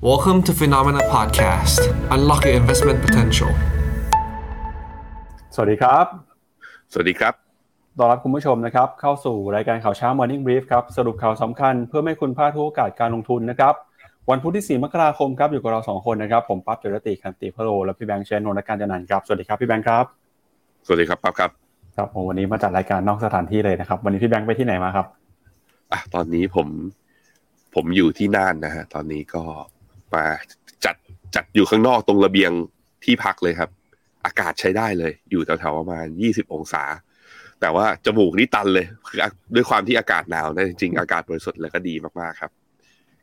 Welcome to Phenomena Podcast. Unlock your investment potential. สวัสดีครับต้อนรับคุณผู้ชมนะครับเข้าสู่รายการข่าวเช้า Morning Brief ครับสรุปข่าวสำคัญเพื่อให้คุณพลาดทุกโอกาสการลงทุนนะครับวันพุธที่4มกราคมครับอยู่กับเรา2คนนะครับผมปั๊บ จุลติคันติพโลและพี่แบงค์เชนนนท์การจนันท์ครับสวัสดีครับพี่แบงค์ครับสวัสดีครับปั๊บครับครับวันนี้มาจัดรายการนอกสถานที่เลยนะครับวันนี้พี่แบงค์ไปที่ไหนมาครับตอนนี้ผมอยู่ที่น่านนะฮะตอนนี้ก็มาจัดอยู่ข้างนอกตรงระเบียงที่พักเลยครับอากาศใช้ได้เลยอยู่แถวๆประมาณ20องศาแต่ว่าจมูกนี่ตันเลยคือด้วยความที่อากาศหนาวนะจริงๆอากาศบริสุทธิ์แล้วก็ดีมากๆครับ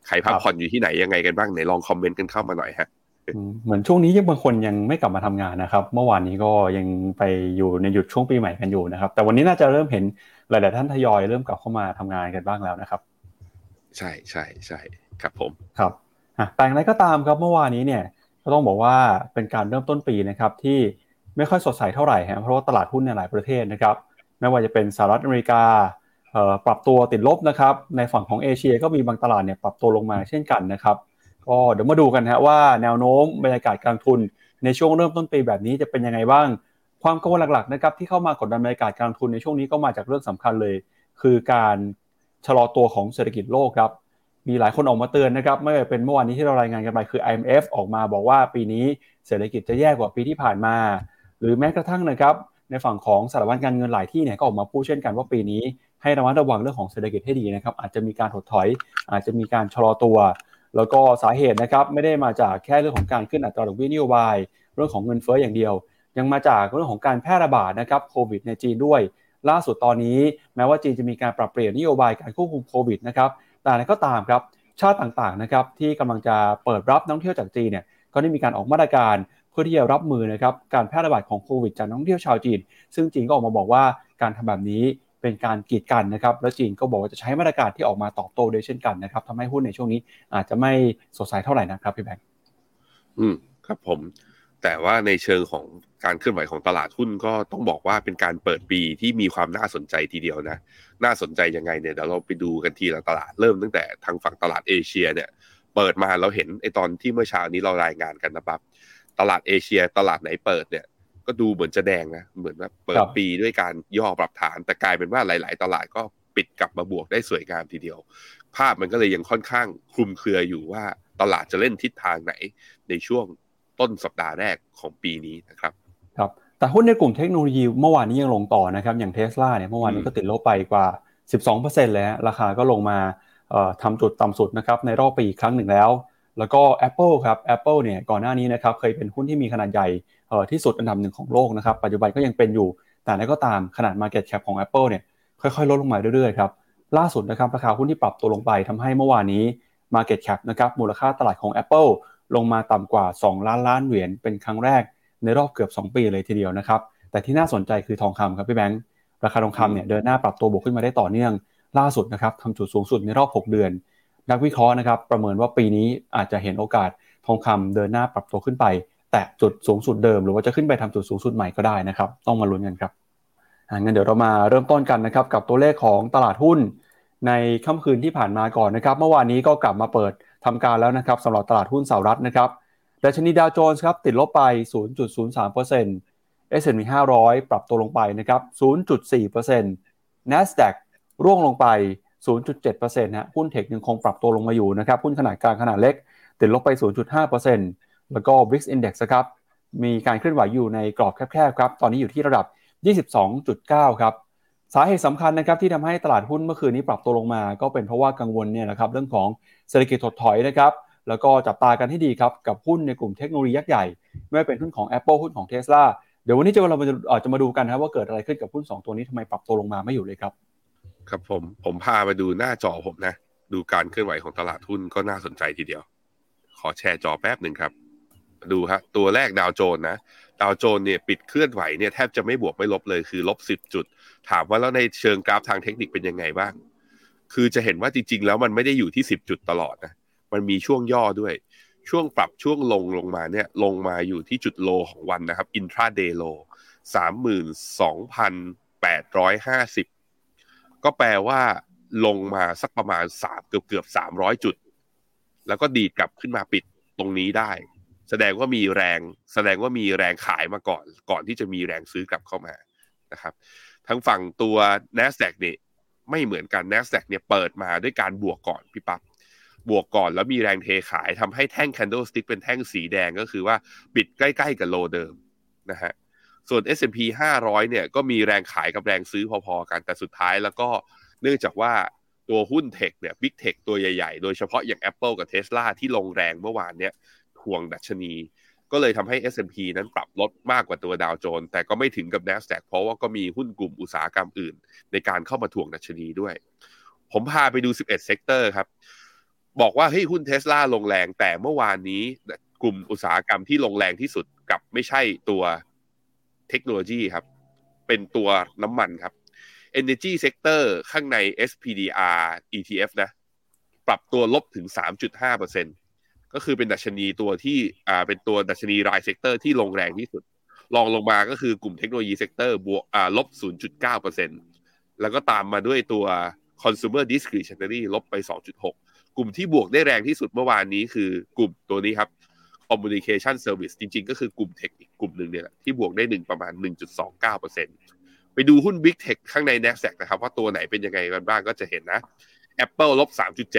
ใครพักผ่อนอยู่ที่ไหนยังไงกันบ้างไหนลองคอมเมนต์กันเข้ามาหน่อยฮะเหมือนช่วงนี้ยังบางคนยังไม่กลับมาทำงานนะครับเมื่อวานนี้ก็ยังไปอยู่ในหยุดช่วงปีใหม่กันอยู่นะครับแต่วันนี้น่าจะเริ่มเห็นหลายๆท่านทยอยเริ่มกลับเข้ามาทำงานกันบ้างแล้วนะครับใช่ๆครับผมครับแต่อย่างไรก็ตามครับเมื่อวานนี้เนี่ยก็ต้องบอกว่าเป็นการเริ่มต้นปีนะครับที่ไม่ค่อยสดใสเท่าไหร่ฮะเพราะว่าตลาดหุ้นในหลายประเทศนะครับไม่ว่าจะเป็นสหรัฐอเมริกาปรับตัวติดลบนะครับในฝั่งของเอเชียก็มีบางตลาดเนี่ยปรับตัวลงมาเช่นกันนะครับก็เดี๋ยวมาดูกันฮะว่าแนวโน้มบรรยากาศการทุนในช่วงเริ่มต้นปีแบบนี้จะเป็นยังไงบ้างความกังวลหลักๆนะครับที่เข้ามากดดันบรรยากาศการทุนในช่วงนี้ก็มาจากเรื่องสำคัญเลยคือการชะลอตัวของเศรษฐกิจโลกครับมีหลายคนออกมาเตือนนะครับไม่ว่าเป็นเมื่อวานนี้ที่เรารายงานกันไปคือ IMF ออกมาบอกว่าปีนี้เศรษฐกิจจะแย่กว่าปีที่ผ่านมาหรือแม้กระทั่งนะครับในฝั่งของสถาบันการเงินหลายที่เนี่ยก็ออกมาพูดเช่นกันว่าปีนี้ให้ระมัดระวังเรื่องของเศรษฐกิจให้ดีนะครับอาจจะมีการถดถอยอาจจะมีการชะลอตัวแล้วก็สาเหตุนะครับไม่ได้มาจากแค่เรื่องของการขึ้นอัตราดอกเบี้ยนโยบายเรื่องของเงินเฟ้ออย่างเดียวยังมาจากเรื่องของการแพร่ระบาดนะครับโควิดในจีนด้วยล่าสุดตอนนี้แม้ว่าจีนจะมีการปรับเปลี่ยนนโยบายการควบคุมโควิดนะครับแต่อะไรก็ตามครับชาติต่างๆนะครับที่กำลังจะเปิดรับนักท่องเที่ยวจากจีนเนี่ยก็ได้มีการออกมาตรการเพื่อที่จะรับมือนะครับการแพร่ระบาดของโควิดจากนักท่องเที่ยวชาวจีนซึ่งจีนก็ออกมาบอกว่าการทำแบบนี้เป็นการกีดกันนะครับแล้วจีนก็บอกว่าจะใช้มาตรการที่ออกมาตอบโต้ด้วยเช่นกันนะครับทำให้หุ้นในช่วงนี้อาจจะไม่สดใสเท่าไหร่นะครับพี่แบงค์ครับผมแต่ว่าในเชิงของการเคลื่อนไหวของตลาดหุ้นก็ต้องบอกว่าเป็นการเปิดปีที่มีความน่าสนใจทีเดียวนะน่าสนใจยังไงเนี่ยเดี๋ยวเราไปดูกันทีละตลาดเริ่มตั้งแต่ทางฝั่งตลาดเอเชียเนี่ยเปิดมาเราเห็นไอ้ตอนที่เมื่อเช้านี้เรารายงานกันนะครับตลาดเอเชียตลาดไหนเปิดเนี่ยก็ดูเหมือนจะแดงนะเหมือนว่าเปิดปีด้วยการย่อปรับฐานแต่กลายเป็นว่าหลายๆตลาดก็ปิดกลับมาบวกได้สวยงามทีเดียวภาพมันก็เลยยังค่อนข้างคลุมเครืออยู่ว่าตลาดจะเล่นทิศทางไหนในช่วงต้นสัปดาห์แรกของปีนี้นะครับครับแต่หุ้นในกลุ่มเทคโนโลยีเมื่อวานนี้ยังลงต่อนะครับอย่าง Tesla เนี่ยเมื่อวานนี้ก็ติดลบไปกว่า 12% แล้วราคาก็ลงมาทำจุดต่ำสุดนะครับในรอบปีอีกครั้งหนึ่งแล้วแล้วก็ Apple ครับ Apple เนี่ยก่อนหน้านี้นะครับเคยเป็นหุ้นที่มีขนาดใหญ่ที่สุดอันดับหนึ่งของโลกนะครับปัจจุบันก็ยังเป็นอยู่แต่นั้นก็ตามขนาด Market Cap ของ Apple เนี่ยค่อยๆลดลงมาเรื่อยๆครับล่าสุดนะครับราคาหุ้นที่ปรับตัวลงไปทำให้เมื่อวานนี้ Market Cap นะครับมูลค่าตลาดของ Appleลงมาต่ำกว่า2ล้านล้านเหรียญเป็นครั้งแรกในรอบเกือบ2ปีเลยทีเดียวนะครับแต่ที่น่าสนใจคือทองคำครับพี่แบงค์ราคาทองคำเนี่ยเดินหน้าปรับตัวบวกขึ้นมาได้ต่อเนื่องล่าสุดนะครับทำจุดสูงสุดในรอบ6เดือนนักวิเคราะห์นะครับประเมินว่าปีนี้อาจจะเห็นโอกาสทองคำเดินหน้าปรับตัวขึ้นไปแตะจุดสูงสุดเดิมหรือว่าจะขึ้นไปทำจุดสูงสุดใหม่ก็ได้นะครับต้องมาลุ้นกันครับงั้นเดี๋ยวเรามาเริ่มต้นกันนะครับกับตัวเลขของตลาดหุ้นในค่ำคืนที่ผ่านมาก่อนนะครับเมื่อวานนี้ก็กลับมาเปิดทำการแล้วนะครับสำหรับตลาดหุ้นสหรัฐนะครับดัชนีดาวโจนส์ครับติดลบไป 0.03% S&P 500 ปรับตัวลงไปนะครับ 0.4% Nasdaq ร่วงลงไป 0.7% ฮะหุ้นเทคยังคงปรับตัวลงมาอยู่นะครับหุ้นขนาดกลางขนาดเล็กติดลบไป 0.5% แล้วก็ VIX Index ครับมีการเคลื่อนไหวอยู่ในกรอบแคบๆครับตอนนี้อยู่ที่ระดับ 22.9 ครับสาเหตุสำคัญนะครับที่ทำให้ตลาดหุ้นเมื่อคืนนี้ปรับตัวลงมาก็เป็นเพราะว่ากังวลเนี่ยนะครับเรื่องของเศรษฐกิจถดถอยนะครับแล้วก็จับตากันให้ดีครับกับหุ้นในกลุ่มเทคโนโลยียักษ์ใหญ่ไม่ว่าเป็นหุ้นของ Apple หุ้นของ Tesla เดี๋ยววันนี้เราจะมาดูกันนะว่าเกิดอะไรขึ้นกับหุ้น2ตัวนี้ทำไมปรับตัวลงมาไม่อยู่เลยครับครับผมพามาดูหน้าจอผมนะดูการเคลื่อนไหวของตลาดหุ้นก็น่าสนใจทีเดียวขอแชร์จอแป๊บนึงครับดูฮะตัวแรกดาวโจนส์นะดาวโจนส์เนี่ยปิดเคลื่อนไหวเนี่ยแทบจะไม่บวกไม่ลบเลยคือลบ10จุดถามว่าแล้วในเชิงกราฟทางเทคนิคเป็นยังไงบ้างคือจะเห็นว่าจริงๆแล้วมันไม่ได้อยู่ที่10จุดตลอดนะมันมีช่วงย่อด้วยช่วงปรับช่วงลงมาเนี่ยลงมาอยู่ที่จุดโลของวันนะครับอินทราเดย์โล 32,850 ก็แปลว่าลงมาสักประมาณ3เกือบๆ300จุด แล้วก็ดีดกลับขึ้นมาปิดตรงนี้ได้แสดงว่ามีแรงขายมาก่อนที่จะมีแรงซื้อกลับเข้ามานะครับทั้งฝั่งตัว Nasdaq นี่ไม่เหมือนกัน Nasdaq เนี่ยเปิดมาด้วยการบวกก่อนพี่ปั๊บบวกก่อนแล้วมีแรงเทขายทำให้แท่ง Candlestick เป็นแท่งสีแดงก็คือว่าปิดใกล้ๆกับโลเดิมนะฮะส่วน S&P 500เนี่ยก็มีแรงขายกับแรงซื้อพอๆกันแต่สุดท้ายแล้วก็เนื่องจากว่าตัวหุ้นเทคเนี่ย Big Tech ตัวใหญ่ๆโดยเฉพาะอย่าง Apple กับ Tesla ที่ลงแรงเมื่อวานเนี่ยห่วงดัชนีก็เลยทำให้ S&P นั้นปรับลดมากกว่าตัวดาวโจนส์แต่ก็ไม่ถึงกับ Nasdaq เพราะว่าก็มีหุ้นกลุ่มอุตสาหกรรมอื่นในการเข้ามาถ่วงดัชนีด้วยผมพาไปดู11เซกเตอร์ครับบอกว่าเฮ้ยหุ้น Tesla ลงแรงแต่เมื่อวานนี้กลุ่มอุตสาหกรรมที่ลงแรงที่สุดกับไม่ใช่ตัวเทคโนโลยีครับเป็นตัวน้ำมันครับ Energy Sector ข้างใน SPDR ETF นะปรับตัวลบถึง 3.5% ก็คือเป็นดัชนีตัวที่เป็นตัวดัชนีรายเซกเตอร์ที่ลงแรงที่สุดรองลงมาก็คือกลุ่มเทคโนโลยีเซกเตอร์บวกลบ 0.9% แล้วก็ตามมาด้วยตัว Consumer Discretionary ลบไป 2.6 กลุ่มที่บวกได้แรงที่สุดเมื่อวานนี้คือกลุ่มตัวนี้ครับcommunication service จริงๆก็คือกลุ่มเทคอีกกลุ่มหนึ่งเนี่ยแหละที่บวกได้ประมาณ 1.29% ไปดูหุ้น Big Tech ข้างใน Nasdaq นะครับว่าตัวไหนเป็นยังไงกันบ้างก็จะเห็นนะ Apple ลบ 3.7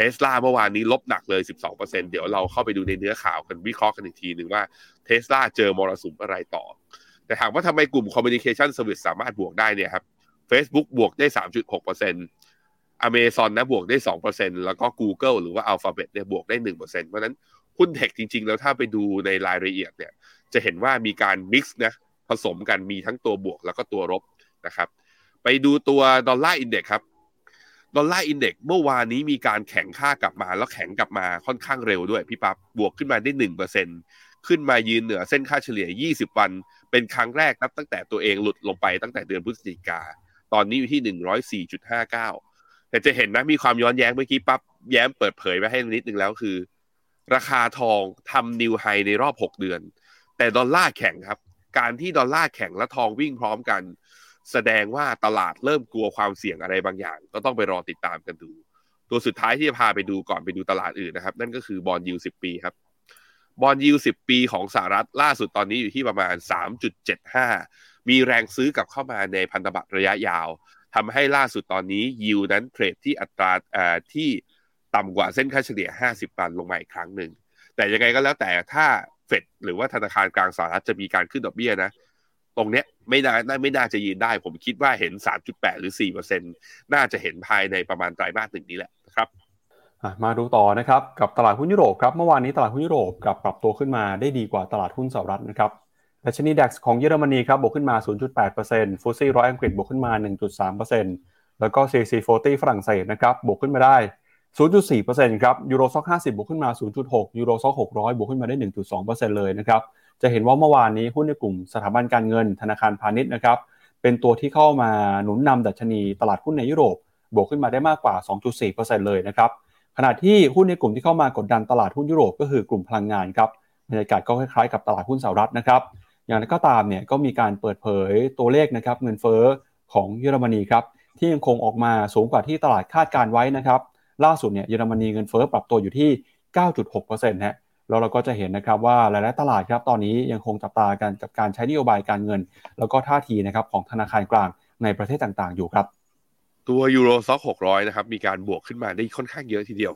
Tesla เมื่อวานนี้ลบหนักเลย 12% เดี๋ยวเราเข้าไปดูในเนื้อข่าวกันวิเคราะห์กันอีกทีนึงว่า Tesla เจอมรสุมอะไรต่อแต่ถามว่าทำไมกลุ่ม communication service สามารถบวกได้เนี่ยครับ Facebook บวกได้ 3.6%Amazon นะบวกได้ 2% แล้วก็ Google หรือว่า Alphabet เนี่ยบวกได้ 1% เพราะนั้นหุ้นเทคจริงๆแล้วถ้าไปดูในรายละเอียดเนี่ยจะเห็นว่ามีการมิกซ์นะผสมกันมีทั้งตัวบวกแล้วก็ตัวลบนะครับไปดูตัวดอลลาร์อินเด็กซ์ครับดอลลาร์อินเด็กซ์เมื่อวานนี้มีการแข็งค่ากลับมาแล้วแข็งกลับมาค่อนข้างเร็วด้วยพี่ปั๊บบวกขึ้นมาได้ 1% ขึ้นมายืนเหนือเส้นค่าเฉลี่ย20วันเป็นครั้งแรกนับตั้งแต่ตัวเองหลุดลงไปตั้งแต่เดือนพฤศจิกาตอนนี้อยู่ที่ 104.59 แต่จะเห็นนะมีความย้อนแย้งเมื่อกี้ปั๊บแย้มเปิดเผยมาให้นิดนึงแล้วคือราคาทองทำนิวไฮในรอบ6เดือนแต่ดอลลาร์แข็งครับการที่ดอลลาร์แข็งและทองวิ่งพร้อมกันแสดงว่าตลาดเริ่มกลัวความเสี่ยงอะไรบางอย่างก็ต้องไปรอติดตามกันดูตัวสุดท้ายที่จะพาไปดูก่อนไปดูตลาดอื่นนะครับนั่นก็คือบอนด์ยิลด์10ปีครับบอนด์ยิลด์10ปีของสหรัฐล่าสุดตอนนี้อยู่ที่ประมาณ 3.75 มีแรงซื้อกลับเข้ามาในพันธบัตรระยะยาวทำให้ล่าสุดตอนนี้ยิลด์นั้นเทรดที่อัตราที่ต่ำกว่าเส้นค่าเฉลี่ย50วันลงมาอีกครั้งหนึ่งแต่ยังไงก็แล้วแต่ถ้าเฟดหรือว่าธนาคารกลางสหรัฐจะมีการขึ้นดอกเบี้ยนะตรงเนี้ยไม่น่าจะยืนได้ผมคิดว่าเห็น 3.8 หรือ 4% น่าจะเห็นภายในประมาณไตรมาส1นี้แหละนะครับมาดูต่อนะครับกับตลาดหุ้นยุโรปครับเมื่อวานนี้ตลาดหุ้นยุโรปกลับปรับตัวขึ้นมาได้ดีกว่าตลาดหุ้นสหรัฐนะครับดัชนี DAX ของเยอรมนีครับบวกขึ้นมา 0.8% ฟุตซี่100อังกฤษบวกขึ้นมา 1.3% แล้วก็ CSI 300 ฝรั่งเศสนะครับบวกขึ้นมาได้ 0.4% ครับ Euro Stoxx 50บวกขึ้นมา 0.6 Euro Stoxx 600บวกขึ้นมาได้ 1.2% เลยนะครับจะเห็นว่าเมื่อวานนี้หุ้นในกลุ่มสถาบันการเงินธนาคารพาณิชย์นะครับเป็นตัวที่เข้ามาหนุนนำดัชนีตลาดหุ้นในยุโรปบวกขึ้นมาได้มากกว่า 2.4% เลยนะครับขณะที่หุ้นในกลุ่มที่เข้ามากดดันตลาดหุ้นยุโรปก็คือกลุ่มพลังงานครับบรรยากาศก็คล้ายๆกับตลาดหุ้นสหรัฐนะครับอย่างไรก็ตามเนี่ยก็มีการเปิดเผยตัวเลขนะครับเงินเฟ้อของเยอรมนีครับที่ยังคงออกมาสูงกว่าที่ตลาดคาดการไว้นะครับล่าสุดเนี่ยเยอรมนีเงินเฟ้อปรับตัวอยู่ที่ 9.6% ฮะแล้วเราก็จะเห็นนะครับว่าหลายๆตลาดครับตอนนี้ยังคงจับตากันกับการใช้นโยบายการเงินแล้วก็ท่าทีนะครับของธนาคารกลางในประเทศต่างๆอยู่ครับตัว Euro Stoxx 600นะครับมีการบวกขึ้นมาได้ค่อนข้างเยอะทีเดียว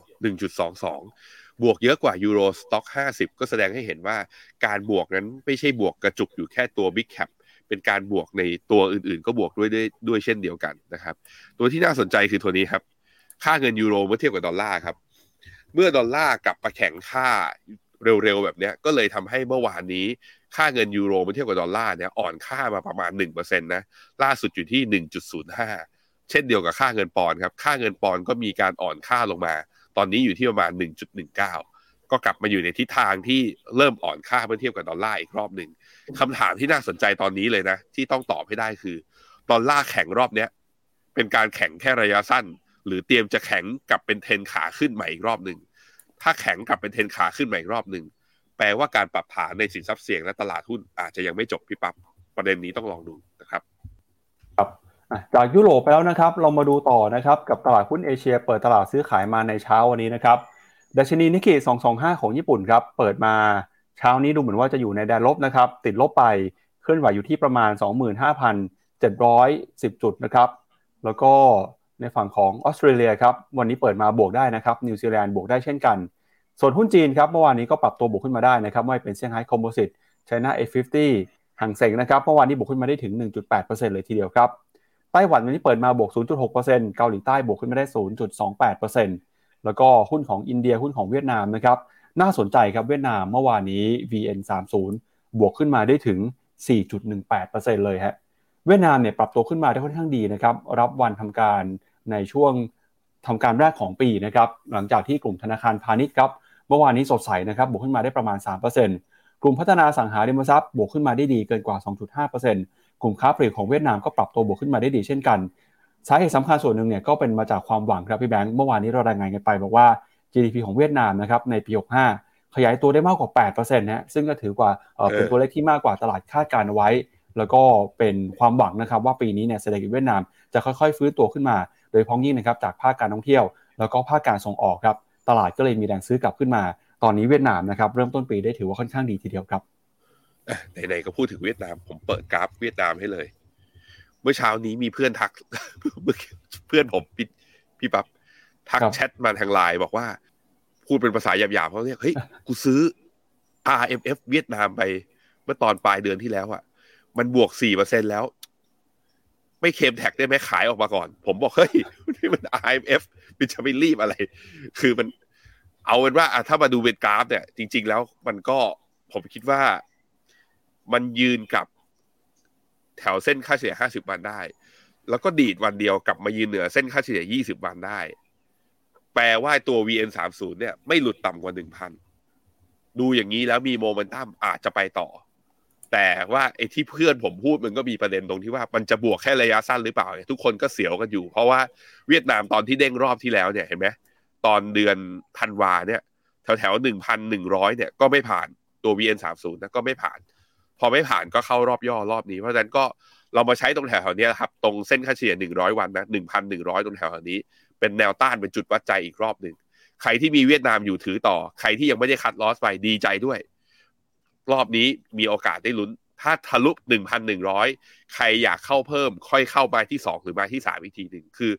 1.22 บวกเยอะกว่า Euro Stoxx 50ก็แสดงให้เห็นว่าการบวกนั้นไม่ใช่บวกกระจุกอยู่แค่ตัว Big Capเป็นการบวกในตัวอื่นๆก็บวกด้วยเช่นเดียวกันนะครับตัวที่น่าสนใจคือตัวนี้ครับค่าเงินยูโรเมื่อเทียบกับดอลลาร์ครับเมื่อดอลลาร์กลับมาแข็งค่าเร็วๆแบบนี้ก็เลยทำให้เมื่อวานนี้ค่าเงินยูโรเมื่อเทียบกับดอลลาร์เนี่ยอ่อนค่ามาประมาณ 1% นะล่าสุดอยู่ที่ 1.05 เช่นเดียวกับค่าเงินปอนด์ครับค่าเงินปอนด์ก็มีการอ่อนค่าลงมาตอนนี้อยู่ที่ประมาณ 1.19 ก็กลับมาอยู่ในทิศทางที่เริ่มอ่อนค่าเมื่อเทียบกับดอลลาร์อีกรอบนึงคำถามที่น่าสนใจตอนนี้เลยนะที่ต้องตอบให้ได้คือดอลลาร์แข็งรอบนี้เป็นการแข็งแค่ระยะสั้นหรือเตรียมจะแข็งกลับเป็นเทรนขาขึ้นใหม่อีกรอบหนึ่งถ้าแข็งกลับเป็นเทรนขาขึ้นใหม่อีกรอบหนึ่งแปลว่าการปรับฐานในสินทรัพย์เสี่ยงและตลาดหุ้นอาจจะยังไม่จบพี่ปั๊บประเด็นนี้ต้องลองดูนะครับครับจากยุโรปไปแล้วนะครับเรามาดูต่อนะครับกับตลาดหุ้นเอเชียเปิดตลาดซื้อขายมาในเช้าวันนี้นะครับ ดัชนีนิกเกอิ225ของญี่ปุ่นครับเปิดมาเช้านี้ดูเหมือนว่าจะอยู่ในแดนลบนะครับติดลบไปเคลื่อนไหวอยู่ที่ประมาณ 25,710 จุดนะครับแล้วก็ในฝั่งของออสเตรเลียครับวันนี้เปิดมาบวกได้นะครับนิวซีแลนด์บวกได้เช่นกันส่วนหุ้นจีนครับเมื่อวานนี้ก็ปรับตัวบวกขึ้นมาได้นะครับไม่เป็นเซี่ยงไฮ้คอมโพสิตไชน่า A50 หังเส็งนะครับเมื่อวานนี้บวกขึ้นมาได้ถึง 1.8% เลยทีเดียวครับไต้หวันวันนี้เปิดมาบวก 0.6% เกาหลีใต้บวกขึ้นมาได้ 0.28% แล้วก็หุ้นของอินเดียหุ้นของเวียดนามนะครับน่าสนใจครับเวียดนามเมื่อวานนี้ VN30 บวกขึ้นมาได้ถึง 4.18% เลยฮะเวียดนามเนี่ยปรับตัวขึ้นมาได้ค่อนข้างดีนะครับรับวันทำการในช่วงทำการแรกของปีนะครับหลังจากที่กลุ่มธนาคารพาณิชย์ครับเมื่อวานนี้สดใสนะครับบวกขึ้นมาได้ประมาณ 3% กลุ่มพัฒนาสังหาริมทรัพย์บวกขึ้นมาได้ดีเกินกว่า 2.5% กลุ่มค้าปลีกของเวียดนามก็ปรับตัวบวกขึ้นมาได้ดีเช่นกันสาเหตุสำคัญส่วนหนึ่งเนี่ยก็เป็นมาจากความหวังครับพี่แบงค์เมื่อวานนี้เรารายงานกันไปบอกว่า GDP ของเวียดนามนะครับในปี65ขยายตัวได้มากกว่า 8% นะซึ่งก็ถือกว่าเป็นตัวเลขที่มากกว่าตลาดคาดการไว้แล้วก็เป็นความหวังนะครับว่าปีนี้เนี่ยเศรษฐกิจเวียดนามจะค่อยๆฟื้นตัวขึ้นมาโดยพ้องยิ่งนะครับจากภาคการท่องเที่ยวแล้วก็ภาคการส่งออกครับตลาดก็เลยมีแรงซื้อกลับขึ้นมาตอนนี้เวียดนามนะครับเริ่มต้นปีได้ถือว่าค่อนข้างดีทีเดียวครับไหนๆก็พูดถึงเวียดนามผมเปิดกราฟเวียดนามให้เลยเมื่อเช้านี้มีเพื่อนทัก เพื่อนผมพี่ปั๊บทักแชทมาทางไลน์บอกว่าพูดเป็นภาษาหยาบๆเขาเรียกเฮ้ยกูซื้อ RMF เวียดนามไปเมื่อตอนปลายเดือนที่แล้วอะมันบวก 4% แล้วไม่เคลมแท็กได้ไหมขายออกมาก่อนผมบอกเฮ้ยนี่มัน IMF มันจะไม่รีบอะไรคือมันเอาเป็นว่าถ้ามาดูเป็นกราฟเนี่ยจริงๆแล้วมันก็ผมคิดว่ามันยืนกับแถวเส้นค่าเฉลี่ย50วันได้แล้วก็ดีดวันเดียวกลับมายืนเหนือเส้นค่าเฉลี่ย20วันได้แปลว่าตัว VN30 เนี่ยไม่หลุดต่ำกว่า 1,000 ดูอย่างนี้แล้วมีโมเมนตัมอาจจะไปต่อแต่ว่าไอ้ที่เพื่อนผมพูดมันก็มีประเด็นตรงที่ว่ามันจะบวกแค่ระยะสั้นหรือเปล่าเนี่ยทุกคนก็เสียวกันอยู่เพราะว่าเวียดนามตอนที่เด้งรอบที่แล้วเนี่ยเห็นไหมตอนเดือนธันวาเนี่ยแถวๆ 1,100 เนี่ยก็ไม่ผ่านตัว VN30 นะก็ไม่ผ่านพอไม่ผ่านก็เข้ารอบย่อรอบนี้เพราะฉะนั้นก็เรามาใช้ตรงแถวๆนี้ครับตรงเส้นค่าเฉลี่ย100วันนะ 1,100 ตรงแถวๆนี้เป็นแนวต้านเป็นจุดวัดใจอีกรอบนึงใครที่มีเวียดนามอยู่ถือต่อใครที่ยังไม่ได้คัทลอสไปดีใจด้วยรอบนี้มีโอกาสได้ลุ้นถ้าทะลุ 1,100 ใครอยากเข้าเพิ่มค่อยเข้ามาที่2หรือมาที่3อีกทีนึงคือ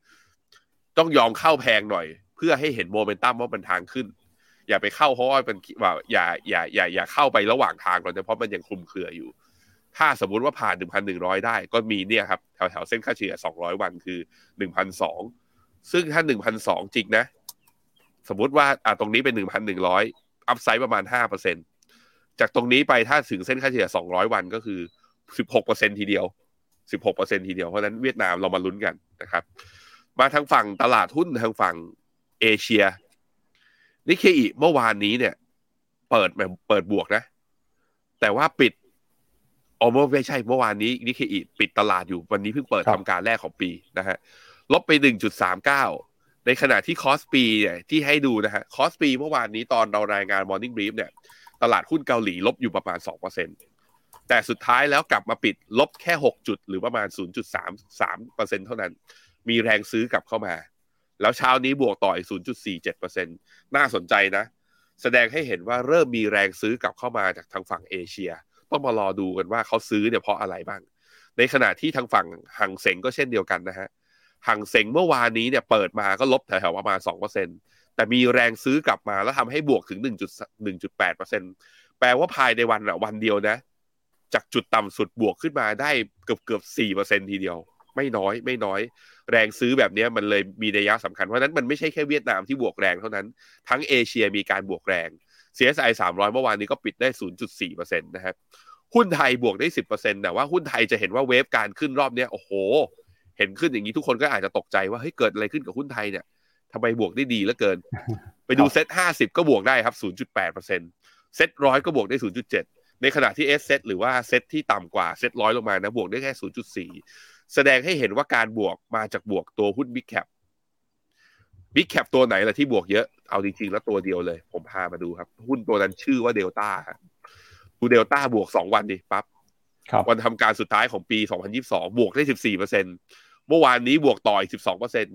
ต้องยอมเข้าแพงหน่อยเพื่อให้เห็นโมเมนตัมว่ามันทางขึ้นอย่าไปเข้าเพราะว่ามันอย่าเข้าไประหว่างทางก่อนเพราะมันยังคลุมเครืออยู่ถ้าสมมุติว่าผ่าน 1,100 ได้ก็มีเนี่ยครับแถวๆเส้นค่าเฉลี่ย200วันคือ 1,200 ซึ่งถ้า 1,200 จริงนะสมมุติว่าตรงนี้เป็น 1,100 อัพไซด์ประมาณ 5%จากตรงนี้ไปถ้าถึงเส้นค่าเฉลี่ย200วันก็คือ 16% ทีเดียว 16% ทีเดียวเพราะฉะนั้นเวียดนามเรามาลุ้นกันนะครับมาทางฝั่งตลาดหุ้นทางฝั่งเอเชียนิกเคอิเมื่อวานนี้เนี่ยเปิดบวกนะแต่ว่าปิดไม่ใช่เมื่อวานนี้นิกเคอิปิดตลาดอยู่วันนี้เพิ่งเปิดทำการแรกของปีนะฮะลบไป 1.39 ในขณะที่คอสปีเนี่ยที่ให้ดูนะฮะคอสปีเมื่อวานนี้ตอนเรารายงาน Morning Brief เนี่ยตลาดหุ้นเกาหลีลบอยู่ประมาณ 2% แต่สุดท้ายแล้วกลับมาปิดลบแค่6จุดหรือประมาณ 0.33% เท่านั้นมีแรงซื้อกลับเข้ามาแล้วเช้านี้บวกต่ออีก 0.47% น่าสนใจนะแสดงให้เห็นว่าเริ่มมีแรงซื้อกลับเข้ามาจากทางฝั่งเอเชียต้องมารอดูกันว่าเขาซื้อเนี่ยเพราะอะไรบ้างในขณะที่ทางฝั่งหังเส็งก็เช่นเดียวกันนะฮะหังเส็งเมื่อวานนี้เนี่ยเปิดมาก็ลบแถวๆประมาณ 2%แต่มีแรงซื้อกลับมาแล้วทำให้บวกถึง 1.8% แปลว่าภายในวันเดียวนะจากจุดต่ำสุดบวกขึ้นมาได้เกือบ 4% ทีเดียวไม่น้อยแรงซื้อแบบนี้มันเลยมีนัยสำคัญเพราะนั้นมันไม่ใช่แค่เวียดนามที่บวกแรงเท่านั้นทั้งเอเชียมีการบวกแรง CSI 300 เมื่อวานนี้ก็ปิดได้ 0.4% นะครับหุ้นไทยบวกได้ 10% แต่ว่าหุ้นไทยจะเห็นว่าเวฟการขึ้นรอบนี้โอ้โหเห็นขึ้นอย่างนี้ทุกคนก็อาจจะตกใจว่าเฮ้ยเกิดอะไรขึ้นกับหุ้นไทยเนี่ยทำไมบวกได้ดีเหลือเกินไปดูเซต50ก็บวกได้ครับ 0.8% เซต100ก็บวกได้ 0.7 ในขณะที่ S-SET หรือว่าเซตที่ต่ำกว่าเซต100ลงมานะบวกได้แค่ 0.4 แสดงให้เห็นว่าการบวกมาจากบวกตัวหุ้น Big Cap Big Cap ตัวไหนล่ะที่บวกเยอะเอาจริงๆแล้วตัวเดียวเลยผมพามาดูครับหุ้นตัวนั้นชื่อว่า Delta ดู Delta บวก2วันดิปั๊บวันทำการสุดท้ายของปี2022บวกได้ 14% เมื่อวานนี้บวกต่ออีก 12%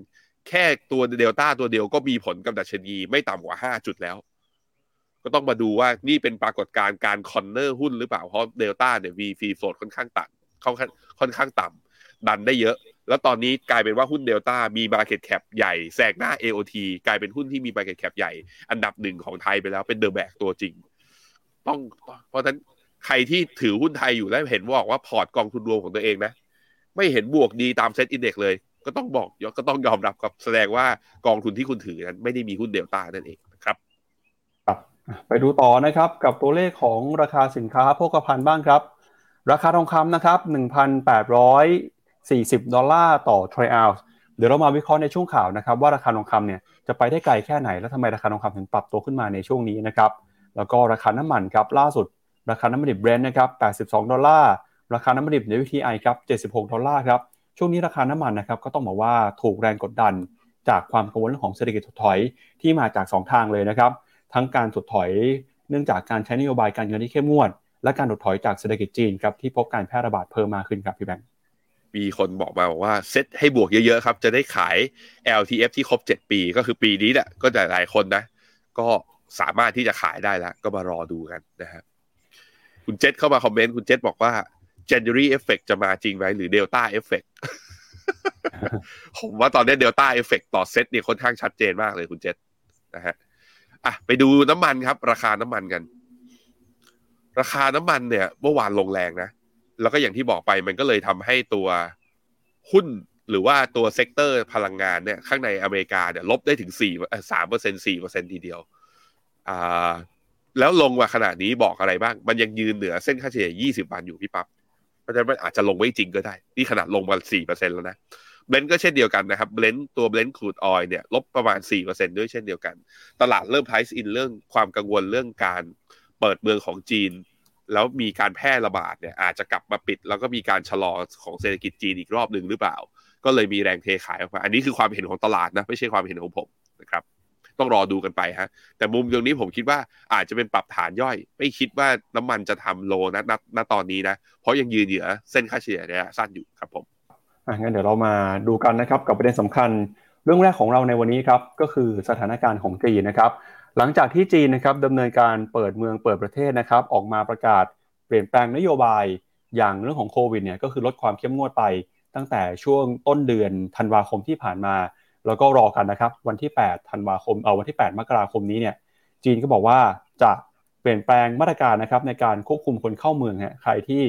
แค่ตัวเดลต้าตัวเดียวก็มีผลกับดัชนีไม่ต่ำกว่า5จุดแล้วก็ต้องมาดูว่านี่เป็นปรากฏการณ์การคอร์เนอร์หุ้นหรือเปล่าเพราะเดลต้าเนี่ย V free float ค่อนข้างต่ำค่อนข้างต่ำดันได้เยอะแล้วตอนนี้กลายเป็นว่าหุ้นเดลต้ามี market cap ใหญ่แซงหน้า AOT กลายเป็นหุ้นที่มี market cap ใหญ่อันดับ1ของไทยไปแล้วเป็น The Bag ตัวจริงต้องเพราะฉะนั้นใครที่ถือหุ้นไทยอยู่แล้วเห็นบอกว่าพอร์ตกองทุนรวมของตัวเองนะไม่เห็นบวกดีตามเซ็ตอินเด็กซ์เลยก็ต้องบอกก็ต้องยอมรับกับแสดงว่ากองทุนที่คุณถือนั้นไม่ได้มีหุ้นเดลต้านั่นเองครับไปดูต่อนะครับกับตัวเลขของราคาสินค้าโภคภัณฑ์บ้างครับราคาทองคำนะครับ $1,840 ดอลลาร์ต่อทรอยออนซ์เดี๋ยวเรามาวิเคราะห์ในช่วงข่าวนะครับว่าราคาทองคำเนี่ยจะไปได้ไกลแค่ไหนและทำไมราคาทองคำถึงปรับตัวขึ้นมาในช่วงนี้นะครับแล้วก็ราคาน้ำมันครับล่าสุดราคาน้ำมันดิบ Brent นะครับ$82ดอลลาร์ราคาน้ำมันดิบ WTI ครับ$76ดอลลาร์ครับช่วงนี้ราคาน้ำมันนะครับก็ต้องบอกว่าถูกแรงกดดันจากความกังวลเรื่องของเศรษฐกิจถดถอยที่มาจาก2ทางเลยนะครับทั้งการถดถอยเนื่องจากการใช้นโยบายการเงินที่เข้มงวดและการถดถอยจากเศรษฐกิจจีนครับที่พบการแพร่ระบาดเพิ่มมากขึ้นครับพี่แบงค์มีคนบอกมาบอกว่าเซ็ตให้บวกเยอะๆครับจะได้ขาย LTF ที่ครบ7ปีก็คือปีนี้แหละก็หลายคนนะก็สามารถที่จะขายได้แล้วก็มารอดูกันนะฮะคุณเจษเข้ามาคอมเมนต์คุณเจษบอกว่า January effect จะมาจริงไหมหรือ Delta effect ผมว่าตอนนี้ Delta effect ต่อเซ็ตเนี่ยค่อนข้างชัดเจนมากเลยคุณเจษนะฮะอ่ะไปดูน้ำมันครับราคาน้ำมันกันราคาน้ำมันเนี่ยเมื่อวานลงแรงนะแล้วก็อย่างที่บอกไปมันก็เลยทำให้ตัวหุ้นหรือว่าตัวเซกเตอร์พลังงานเนี่ยข้างในอเมริกาเนี่ยลบได้ถึง 3% 4% ทีเดียวแล้วลงมาขนาดนี้บอกอะไรบ้างมันยังยืนเหนือเส้นค่าเฉลี่ย20วันอยู่พี่ปั๊บเพราะฉะนั้นมันอาจจะลงไว้จริงก็ได้นี่ขนาดลงมา 4% แล้วนะเบรนท์ก็เช่นเดียวกันนะครับเบรนท์ตัวเบรนท์ครูดออยล์เนี่ยลบประมาณ 4% ด้วยเช่นเดียวกันตลาดเริ่มไพรซ์อินเรื่องความกังวลเรื่องการเปิดเมืองของจีนแล้วมีการแพร่ระบาดเนี่ยอาจจะกลับมาปิดแล้วก็มีการชะลอของเศรษฐกิจจีนอีกรอบนึงหรือเปล่าก็เลยมีแรงเทขายออกมาอันนี้คือความเห็นของตลาดนะไม่ใช่ความเห็นของผมนะครับต้องรอดูกันไปฮะแต่มุมตรงนี้ผมคิดว่าอาจจะเป็นปรับฐานย่อยไม่คิดว่าน้ำมันจะทำโลนะณตอนนี้นะเพราะยังยืนเหนือเส้นค่าเฉลี่ยระยะสั้นอยู่ครับผมงั้นเดี๋ยวเรามาดูกันนะครับกับประเด็นสำคัญเรื่องแรกของเราในวันนี้ครับก็คือสถานการณ์ของจีนนะครับหลังจากที่จีนนะครับดำเนินการเปิดเมืองเปิดประเทศนะครับออกมาประกาศเปลี่ยนแปลงนโยบายอย่างเรื่องของโควิดเนี่ยก็คือลดความเข้มงวดไปตั้งแต่ช่วงต้นเดือนธันวาคมที่ผ่านมาแล้วก็รอกันนะครับวันที่8ธันวาคมวันที่8มกราคมนี้เนี่ยจีนก็บอกว่าจะเปลี่ยนแปลงมาตรการนะครับในการควบคุมคนเข้าเมืองฮะใครที่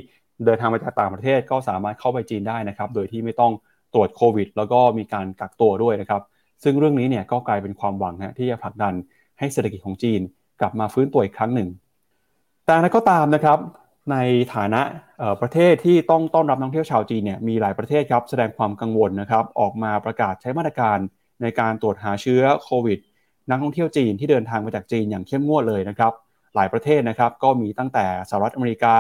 เดินทางมาจากต่างประเทศก็สามารถเข้าไปจีนได้นะครับโดยที่ไม่ต้องตรวจโควิดแล้วก็มีการกักตัวด้วยนะครับซึ่งเรื่องนี้เนี่ยก็กลายเป็นความหวังฮะที่จะผลักดันให้เศรษฐกิจของจีนกลับมาฟื้นตัวอีกครั้งหนึ่งแต่นั้นก็ตามนะครับในฐานะประเทศที่ต้องต้อนรับนักท่องเที่ยวชาวจีนเนี่ยมีหลายประเทศครับแสดงความกังวลนะครับออกมาประกาศใช้มาตรการในการตรวจหาเชื้อโควิดนักท่องเที่ยวจีนที่เดินทางมาจากจีนอย่างเข้มงวดเลยนะครับหลายประเทศนะครับก็มีตั้งแต่สหรัฐอเมริกา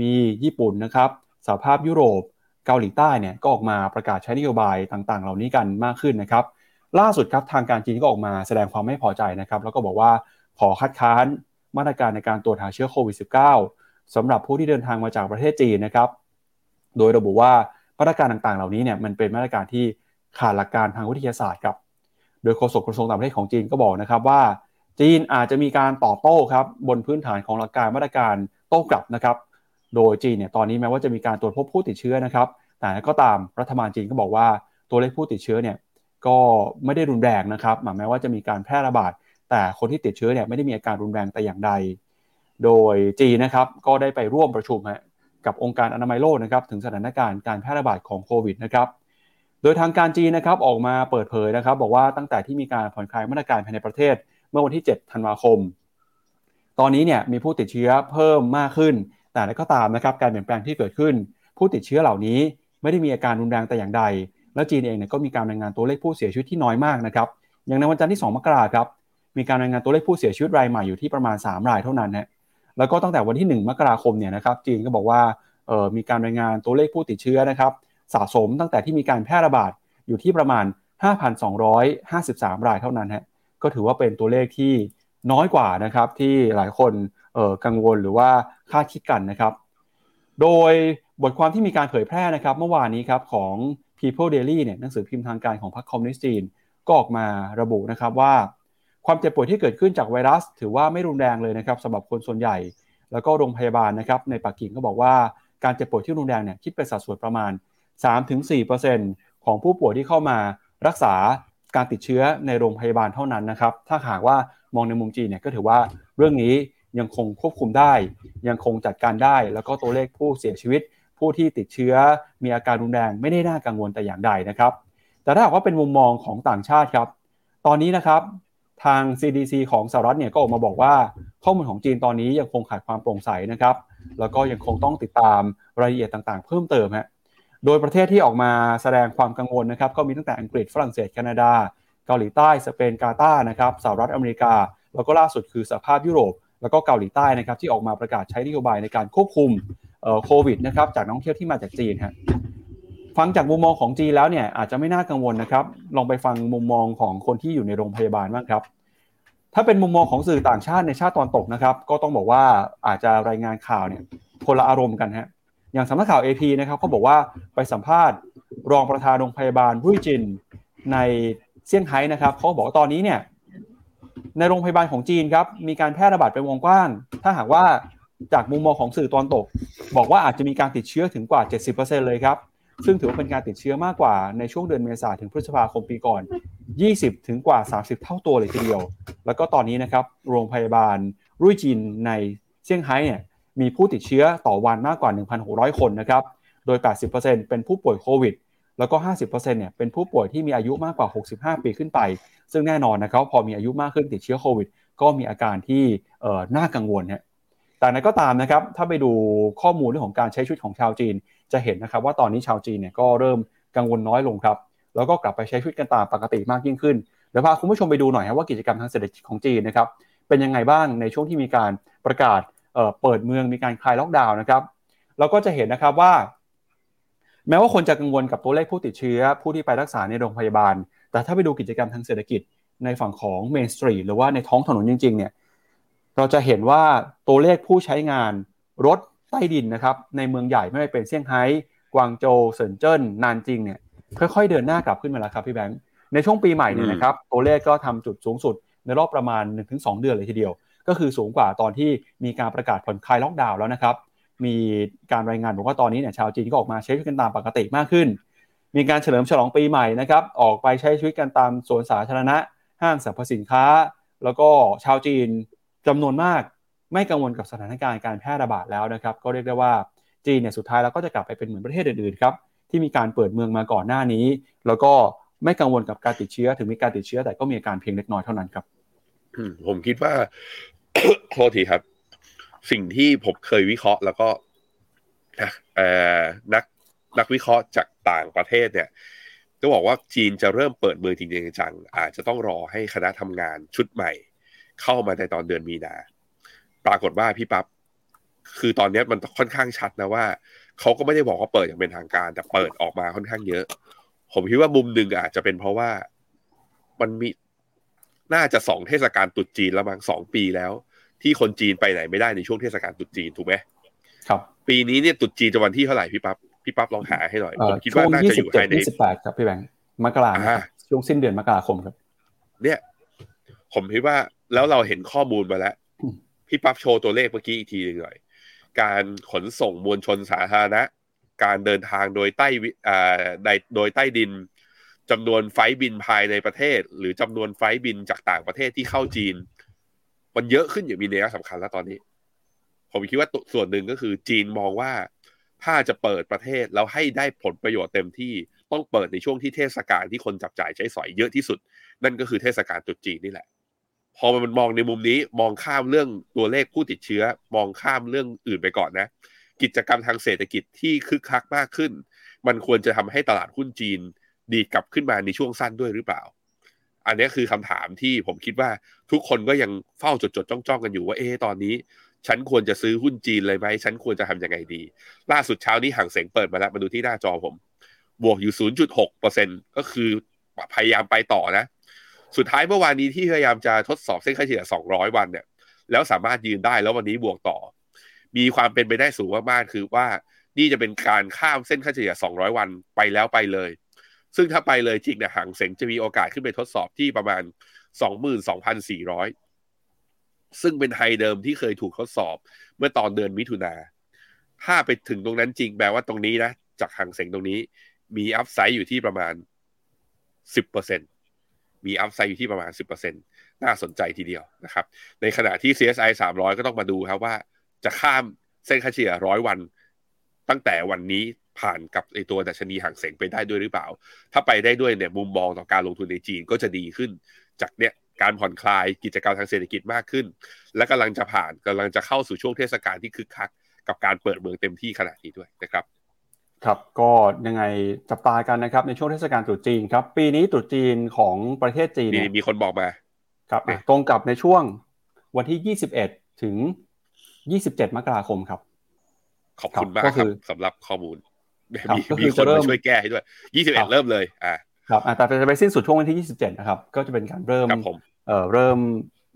มีญี่ปุ่นนะครับสหภาพยุโรปเกาหลีใต้เนี่ยก็ออกมาประกาศใช้นโยบายต่างๆเหล่านี้กันมากขึ้นนะครับล่าสุดครับทางการจีนก็ออกมาแสดงความไม่พอใจนะครับแล้วก็บอกว่าขอคัดค้านมาตรการในการตรวจหาเชื้อโควิด -19 สำหรับผู้ที่เดินทางมาจากประเทศจีนนะครับโดยระบุว่ามาตรการต่างๆเหล่านี้เนี่ยมันเป็นมาตรการที่ขาดหลักการทางวิทยาศาสตร์ครับโดยโฆษกกระทรวงต่างประเทศของจีนก็บอกนะครับว่าจีนอาจจะมีการตอบโต้ครับบนพื้นฐานของหลักการมาตรการโต้กลับนะครับโดยจีนเนี่ยตอนนี้แม้ว่าจะมีการตรวจพบผู้ติดเชื้อนะครับแต่ก็ตามรัฐบาลจีนก็บอกว่าตัวเลขผู้ติดเชื้อเนี่ยก็ไม่ได้รุนแรงนะครับแม้ว่าจะมีการแพร่ระบาดแต่คนที่ติดเชื้อเนี่ยไม่ได้มีอาการรุนแรงแต่อย่างใดโดยจีนนะครับก็ได้ไปร่วมประชุมกับองค์การอนามัยโลกนะครับถึงสถานการณ์การแพร่ระบาดของโควิดนะครับโดยทางการจีนนะครับออกมาเปิดเผยนะครับบอกว่าตั้งแต่ที่มีการผ่อนคลายมาตรการภายในประเทศเมื่อวันที่7ธันวาคมตอนนี้เนี่ยมีผู้ติดเชื้อเพิ่มมากขึ้นแต่ก็ตามนะครับการเปลี่ยนแปลงที่เกิดขึ้นผู้ติดเชื้อเหล่านี้ไม่ได้มีอาการรุนแรงแต่อย่างใดและจีนเองเนี่ยก็มีการรายงานตัวเลขผู้เสียชีวิตที่น้อยมากนะครับอย่างในวันจันทร์ที่2มกราคมครับมีการรายงานตัวเลขผู้เสียชีวิตรายใหม่อยู่ที่ประมาณ3รายเท่านั้นฮะแล้วก็ตั้งแต่วันที่1มกราคมเนี่ยนะครับจีนก็บอกว่ามีการรายงานตัวเลขผู้ติดเชื้อนะครับสะสมตั้งแต่ที่มีการแพร่ระบาดอยู่ที่ประมาณ 5,253 รายเท่านั้นฮะก็ถือว่าเป็นตัวเลขที่น้อยกว่านะครับที่หลายคนกังวลหรือว่าคาดคิดกันนะครับโดยบทความที่มีการเผยแพร่นะครับเมื่อวานนี้ครับของ People Daily เนี่ยหนังสือพิมพ์ทางการของพรรคคอมมิวนิสต์จีนก็ออกมาระบุนะครับว่าความเจ็บป่วยที่เกิดขึ้นจากไวรัสถือว่าไม่รุนแรงเลยนะครับสำหรับคนส่วนใหญ่แล้วก็โรงพยาบาลนะครับในปักกิ่งก็บอกว่าการเจ็บป่วยที่รุนแรงเนี่ยคิดเป็นสัดส่วนประมาณ 3-4% ของผู้ป่วยที่เข้ามารักษาการติดเชื้อในโรงพยาบาลเท่านั้นนะครับถ้าหากว่ามองในมุมจีนเนี่ยก็ถือว่าเรื่องนี้ยังคงควบคุมได้ยังคงจัดการได้แล้วก็ตัวเลขผู้เสียชีวิตผู้ที่ติดเชื้อมีอาการรุนแรงไม่ได้น่ากังวลแต่อย่างใดนะครับแต่ถ้าหากว่าเป็นมุมมองของต่างชาติครับตอนนี้นะครับทาง CDC ของสหรัฐเนี่ยก็ออกมาบอกว่าข้อมูลของจีนตอนนี้ยังคงขาดความโปร่งใสนะครับแล้วก็ยังคงต้องติดตามรายละเอียดต่างๆเพิ่มเติมฮะโดยประเทศที่ออกมาแสดงความกังวลนะครับก็มีตั้งแต่อังกฤษฝรั่งเศสแคนาดาเกาหลีใต้สเปนกาตาร์นะครับสหรัฐอเมริกาแล้วก็ล่าสุดคือสหภาพยุโรปแล้วก็เกาหลีใต้นะครับที่ออกมาประกาศใช้นโยบายในการควบคุมโควิดนะครับจากนักท่องเที่ยวที่มาจากจีนฮะฟังจากมุมมองของจีนแล้วเนี่ยอาจจะไม่น่ากังวลนะครับลองไปฟังมุมมองของคนที่อยู่ในโรงพยาบาลบ้างครับถ้าเป็นมุมมองของสื่อต่างชาติในชาติตอนตกนะครับก็ต้องบอกว่าอาจจะรายงานข่าวเนี่ยคนละอารมณ์กันฮะอย่างสำนักข่าว AP นะครับเขาบอกว่าไปสัมภาษณ์รองประธานโรงพยาบาลรุ่ยจินในเซี่ยงไฮ้นะครับเขาบอกว่าตอนนี้เนี่ยในโรงพยาบาลของจีนครับมีการแพร่ระบาดเป็นวงกว้างถ้าหากว่าจากมุมมองของสื่อตอนตกบอกว่าอาจจะมีการติดเชื้อถึงกว่า 70% เลยครับซึ่งถือว่าเป็นการติดเชื้อมากกว่าในช่วงเดือนเมษายนถึงพฤษภาคมปีก่อน20ถึงกว่า30เท่าตัวเลยทีเดียวแล้วก็ตอนนี้นะครับโรงพยาบาลรุ่ยจินในเซี่ยงไฮ้เนี่ยมีผู้ติดเชื้อต่อวันมากกว่า 1,600 คนนะครับโดย 80% เป็นผู้ป่วยโควิดแล้วก็ 50% เนี่ยเป็นผู้ป่วยที่มีอายุมากกว่า65ปีขึ้นไปซึ่งแน่นอนนะครับพอมีอายุมากขึ้นติดเชื้อโควิดก็มีอาการที่น่ากังวลฮะแต่นั้นก็ตามนะครับถ้าไปดูข้อมูลเรื่องของการใช้ชีวิตของชาวจีนจะเห็นนะครับว่าตอนนี้ชาวจีนเนี่ยก็เริ่มกังวลน้อยลงครับแล้วก็กลับไปใช้ชีวิตกันตามปกติมากยิ่งขึ้นเดี๋ยวพาคุณผู้ชมไปดูหน่อยฮะว่ากิจกรรมทางเศรษฐกิจของจีนนะครับเป็นยังไงบ้างในช่วงที่มีการประกาศเปิดเมืองมีการคลายล็อกดาวน์นะครับเราก็จะเห็นนะครับว่าแม้ว่าคนจะกังวลกับตัวเลขผู้ติดเชื้อผู้ที่ไปรักษาในโรงพยาบาลแต่ถ้าไปดูกิจกรรมทางเศรษฐกิจในฝั่งของเมนสตรีทหรือว่าในท้องถนนจริงๆเนี่ยเราจะเห็นว่าตัวเลขผู้ใช้งานรถใต้ดินนะครับในเมืองใหญ่ไม่ว่าเป็นเซี่ยงไฮ้กวางโจวเซินเจิ้นนานจิงเนี่ยค่อยๆเดินหน้ากลับขึ้นมาแล้วครับพี่แบงค์ในช่วงปีใหม่เนี่ยนะครับตัวเลขก็ทำจุดสูงสุดในรอบประมาณ 1-2 เดือนเลยทีเดียวก็คือสูงกว่าตอนที่มีการประกาศผ่อนคลายล็อกดาวน์แล้วนะครับมีการรายงานบอกว่าตอนนี้เนี่ยชาวจีนก็ออกมาใช้ชีวิตกันตามปกติมากขึ้นมีการเฉลิมฉลองปีใหม่นะครับออกไปใช้ชีวิตกันตามสวนสาธารณะห้างสรรพสินค้าแล้วก็ชาวจีนจำนวนมากไม่กังวลกับสถานการณ์การแพร่ระบาดแล้วนะครับก็เรียกได้ว่าจีนเนี่ยสุดท้ายแล้วก็จะกลับไปเป็นเหมือนประเทศอื่นๆครับที่มีการเปิดเมืองมาก่อนหน้านี้แล้วก็ไม่กังวลกับการติดเชื้อถึงมีการติดเชื้อแต่ก็มีอาการเพียงเล็กน้อยเท่านั้นครับผมคิดว่า โทษทีครับสิ่งที่ผมเคยวิเคราะห์แล้วก็นักวิเคราะห์จากต่างประเทศเนี่ยก็บอกว่าจีนจะเริ่มเปิดเมืองจริงๆจังอาจจะต้องรอให้คณะทำงานชุดใหม่เข้ามาในตอนเดือนมีนาปรากฏว่าพี่ปั๊บคือตอนนี้มันค่อนข้างชัดนะว่าเขาก็ไม่ได้บอกว่าเปิดอย่างเป็นทางการแต่เปิดออกมาค่อนข้างเยอะผมคิดว่ามุมหนึ่งอาจจะเป็นเพราะว่ามันมีน่าจะ2เทศกาลตรุษจีนแล้วมั้ง2ปีแล้วที่คนจีนไปไหนไม่ได้ในช่วงเทศกาลตรุษจีนถูกไหมครับปีนี้เนี่ยตรุษจีนจะวันที่เท่าไหร่พี่ปั๊บลองหาให้หน่อยผมคิดว่าน่าจะอยู่ภายใน28ครับพี่แบงค์มกราคมช่วงสิ้นเดือนมกราคมครับเนี่ยผมคิดว่าแล้วเราเห็นข้อมูลมาแล้วพี่ปั๊บโชว์ตัวเลขเมื่อกี้อีกทีหน่อยการขนส่งมวลชนสาธารณะการเดินทางโดยใต้ดินจำนวนไฟล์บินภายในประเทศหรือจำนวนไฟล์บินจากต่างประเทศที่เข้าจีนมันเยอะขึ้นอย่างมีนัยสำคัญแล้วตอนนี้ผมคิดว่าส่วนหนึ่งก็คือจีนมองว่าถ้าจะเปิดประเทศแล้วให้ได้ผลประโยชน์เต็มที่ต้องเปิดในช่วงที่เทศกาลที่คนจับจ่ายใช้สอยเยอะที่สุดนั่นก็คือเทศกาลตรุษจีนนี่แหละพอมันมองในมุมนี้มองข้ามเรื่องตัวเลขผู้ติดเชื้อมองข้ามเรื่องอื่นไปก่อนนะกิจกรรมทางเศรษฐกิจที่คึกคักมากขึ้นมันควรจะทำให้ตลาดหุ้นจีนดีดกลับขึ้นมาในช่วงสั้นด้วยหรือเปล่าอันนี้คือคำถามที่ผมคิดว่าทุกคนก็ยังเฝ้าจดๆจ้องๆกันอยู่ว่าตอนนี้ฉันควรจะซื้อหุ้นจีนเลยไหมฉันควรจะทำยังไงดีล่าสุดเช้านี้ห่างเสียงเปิดมาแล้วมาดูที่หน้าจอผมบวกอยู่ 0.6% ก็คือพยายามไปต่อนะสุดท้ายเมื่อวานนี้ที่พยายามจะทดสอบเส้นค่าเฉลี่ย200วันเนี่ยแล้วสามารถยืนได้แล้ววันนี้บวกต่อมีความเป็นไปได้สูงมากๆคือว่านี่จะเป็นการข้ามเส้นค่าเฉลี่ย200วันไปแล้วไปเลย ซึ่งถ้าไปเลยจริงเนี่ยหางเส็งจะมีโอกาสขึ้นไปทดสอบที่ประมาณ 22,400 ซึ่งเป็นไฮเดิมที่เคยถูกทดสอบเมื่อตอนเดือนมิถุนาถ้าไปถึงตรงนั้นจริงแปลว่าตรงนี้นะจากหางเส็งตรงนี้มีอัพไซด์อยู่ที่ประมาณ 10% มีอัพไซด์อยู่ที่ประมาณ 10% น่าสนใจทีเดียวนะครับในขณะที่ CSI 300ก็ต้องมาดูครับว่าจะข้ามเส้นค่าเฉลี่ย100วันตั้งแต่วันนี้ผ่านกับไอตัวดัชนีหางเส็งไปได้ด้วยหรือเปล่าถ้าไปได้ด้วยเนี่ยมุมมองต่อการลงทุนในจีนก็จะดีขึ้นจากเนี่ยการผ่อนคลายกิจกรรมทางเศรษฐกิจมากขึ้นและกำลังจะเข้าสู่ช่วงเทศกาลที่คึกคักกับการเปิดเมืองเต็มที่ขนาดนี้ด้วยนะครับครับก็ยังไงจับตากันนะครับในช่วงเทศกาลตรุษจีนครับปีนี้ตรุษจีนของประเทศจีนเนี่ยมีคนบอกมาครับตรงกับในช่วงวันที่21ถึง27มกราคมครับขอบคุณมากครับสำหรับข้อมูลมีคนมาช่วยแก้ให้ด้วย21เริ่มเลยครับแต่จะไปสิ้นสุดช่วงวันที่27นะครับก็จะเป็นการเริ่ม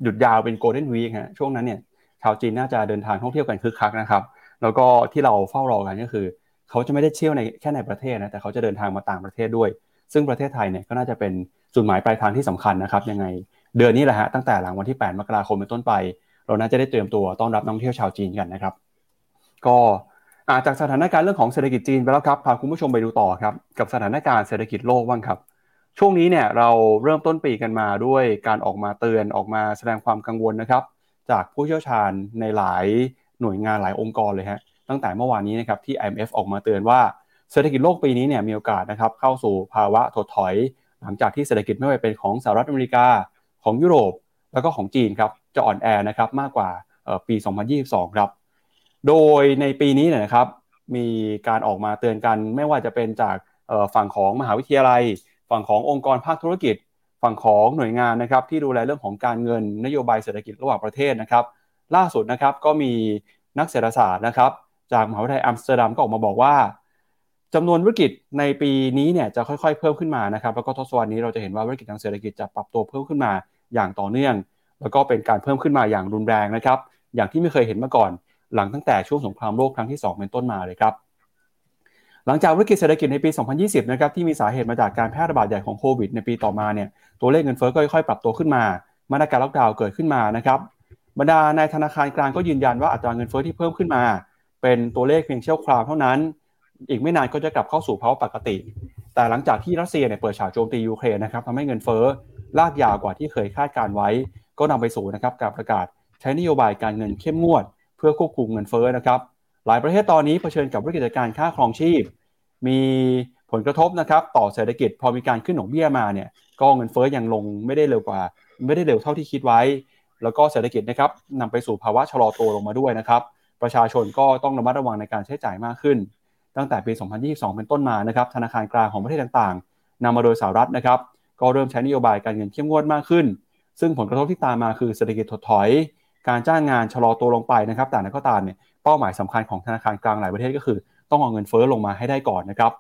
หยุดยาวเป็นโกลเด้นวีคฮะช่วงนั้นเนี่ยชาวจีนน่าจะเดินทางท่องเที่ยวกันคึกคักนะครับแล้วก็ที่เราเฝ้ารอกันก็คือเขาจะไม่ได้เที่ยวในแค่ในประเทศนะแต่เขาจะเดินทางมาต่างประเทศด้วยซึ่งประเทศไทยเนี่ยก็น่าจะเป็นจุดหมายปลายทางที่สำคัญนะครับยังไงเดือนนี้แหละฮะตั้งแต่หลังวันที่8มกราคมเป็นต้นไปเราน่าจะได้เตรียมตัวต้อนรับนักท่องเที่ยวชาวจีนกันนะครับก็จากสถานการณ์เรื่องของเศรษฐกิจจีนไปแล้วครับพาคุณผู้ชมไปดูต่อครับกับสถานการณ์เศรษฐกิจโลกบ้างครับช่วงนี้เนี่ยเราเริ่มต้นปีกันมาด้วยการออกมาเตือนออกมาแสดงความกังวลนะครับจากผู้เชี่ยวชาญในหลายหน่วยงานหลายองค์กรเลยฮะตั้งแต่เมื่อวานนี้นะครับที่ IMF ออกมาเตือนว่าเศรษฐกิจโลกปีนี้เนี่ยมีโอกาสนะครับเข้าสู่ภาวะถดถอยหลังจากที่เศรษฐกิจไม่ว่าเป็นของสหรัฐอเมริกาของยุโรปแล้วก็ของจีนครับจะอ่อนแอนะครับมากกว่าปี 2022 ครับโดยในปีนี้เนี่ยนะครับมีการออกมาเตือนกันไม่ว่าจะเป็นจากฝั่งของมหาวิทยาลัยฝั่งขององค์กรภาคธุรกิจฝั่งของหน่วยงานนะครับที่ดูแลเรื่องของการเงินนโยบายเศรษฐกิจระหว่างประเทศนะครับล่าสุดนะครับก็มีนักเศรษฐศาสตร์นะครับจากมหาวิทยาลัยอัมสเตอร์ดัมก็ออกมาบอกว่าจำนวนวิกฤตในปีนี้เนี่ยจะค่อยๆเพิ่มขึ้นมานะครับแล้วก็ทศวรรษนี้เราจะเห็นว่าวิกฤตทางเศรษฐกิจจะปรับตัวเพิ่มขึ้นมาอย่างต่อเนื่องแล้วก็เป็นการเพิ่มขึ้นมาอย่างรุนแรงนะครับอย่างที่ไม่เคยเห็นมาก่อนหลังตั้งแต่ช่วงสงครามโลกครั้งที่2เป็นต้นมาเลยครับหลังจากวิกฤตเศรษฐกิจในปี2020นะครับที่มีสาเหตุมาจากการแพร่ระบาดใหญ่ของโควิดในปีต่อมาเนี่ยตัวเลขเงินเฟ้อก็ค่อยๆปรับตัวขึ้นมามาตรการล็อกดาวน์เกิดขึ้นมานะครับบรรดานายธนาคารกลางก็ยืนยันว่าอัตราเงินเฟ้อที่เพิ่มขึ้นมาเป็นตัวเลขเพียงชั่วคราวเท่านั้นอีกไม่นานก็จะกลับเข้าสู่ภาวะปกติแต่หลังจากที่รัสเซียเนี่ยเปิดฉากโจมตียูเครนนะครับทำให้เงินเฟ้อลากยาวกว่าที่เคยคาดการไว้ก็นำไปสู่นะครับการประกาศใช้นโยบายการเงินเข้มงวดเพื่อควบคุมเงินเฟ้อนะครับหลายประเทศตอนนี้เผชิญกับวิกฤตการค่าครองชีพมีผลกระทบนะครับต่อเศรษฐกิจพอมีการขึ้นดอกเบี้ยมาเนี่ยก็เงินเฟ้อยังลงไม่ได้เร็วเท่าที่คิดไว้แล้วก็เศรษฐกิจนะครับนำไปสู่ภาวะชะลอตัวลงมาด้วยนะครับประชาชนก็ต้องระมัดระวังในการใช้จ่ายมากขึ้นตั้งแต่ปี2022เป็นต้นมานะครับธนาคารกลางของประเทศต่างๆนำมาโดยสหรัฐนะครับก็เริ่มใช้นโยบายการเงินเข้มงวดมากขึ้นซึ่งผลกระทบที่ตามมาคือเศรษฐกิจถดถอยการจ้างงานชะลอตัวลงไปนะครับแต่ในก็ตามเนี่ยเป้าหมายสำคัญของธนาคารกลางหลายประเทศก็คือต้องเอาเงินเฟ้อลงมาให้ได้ก่อนนะครับ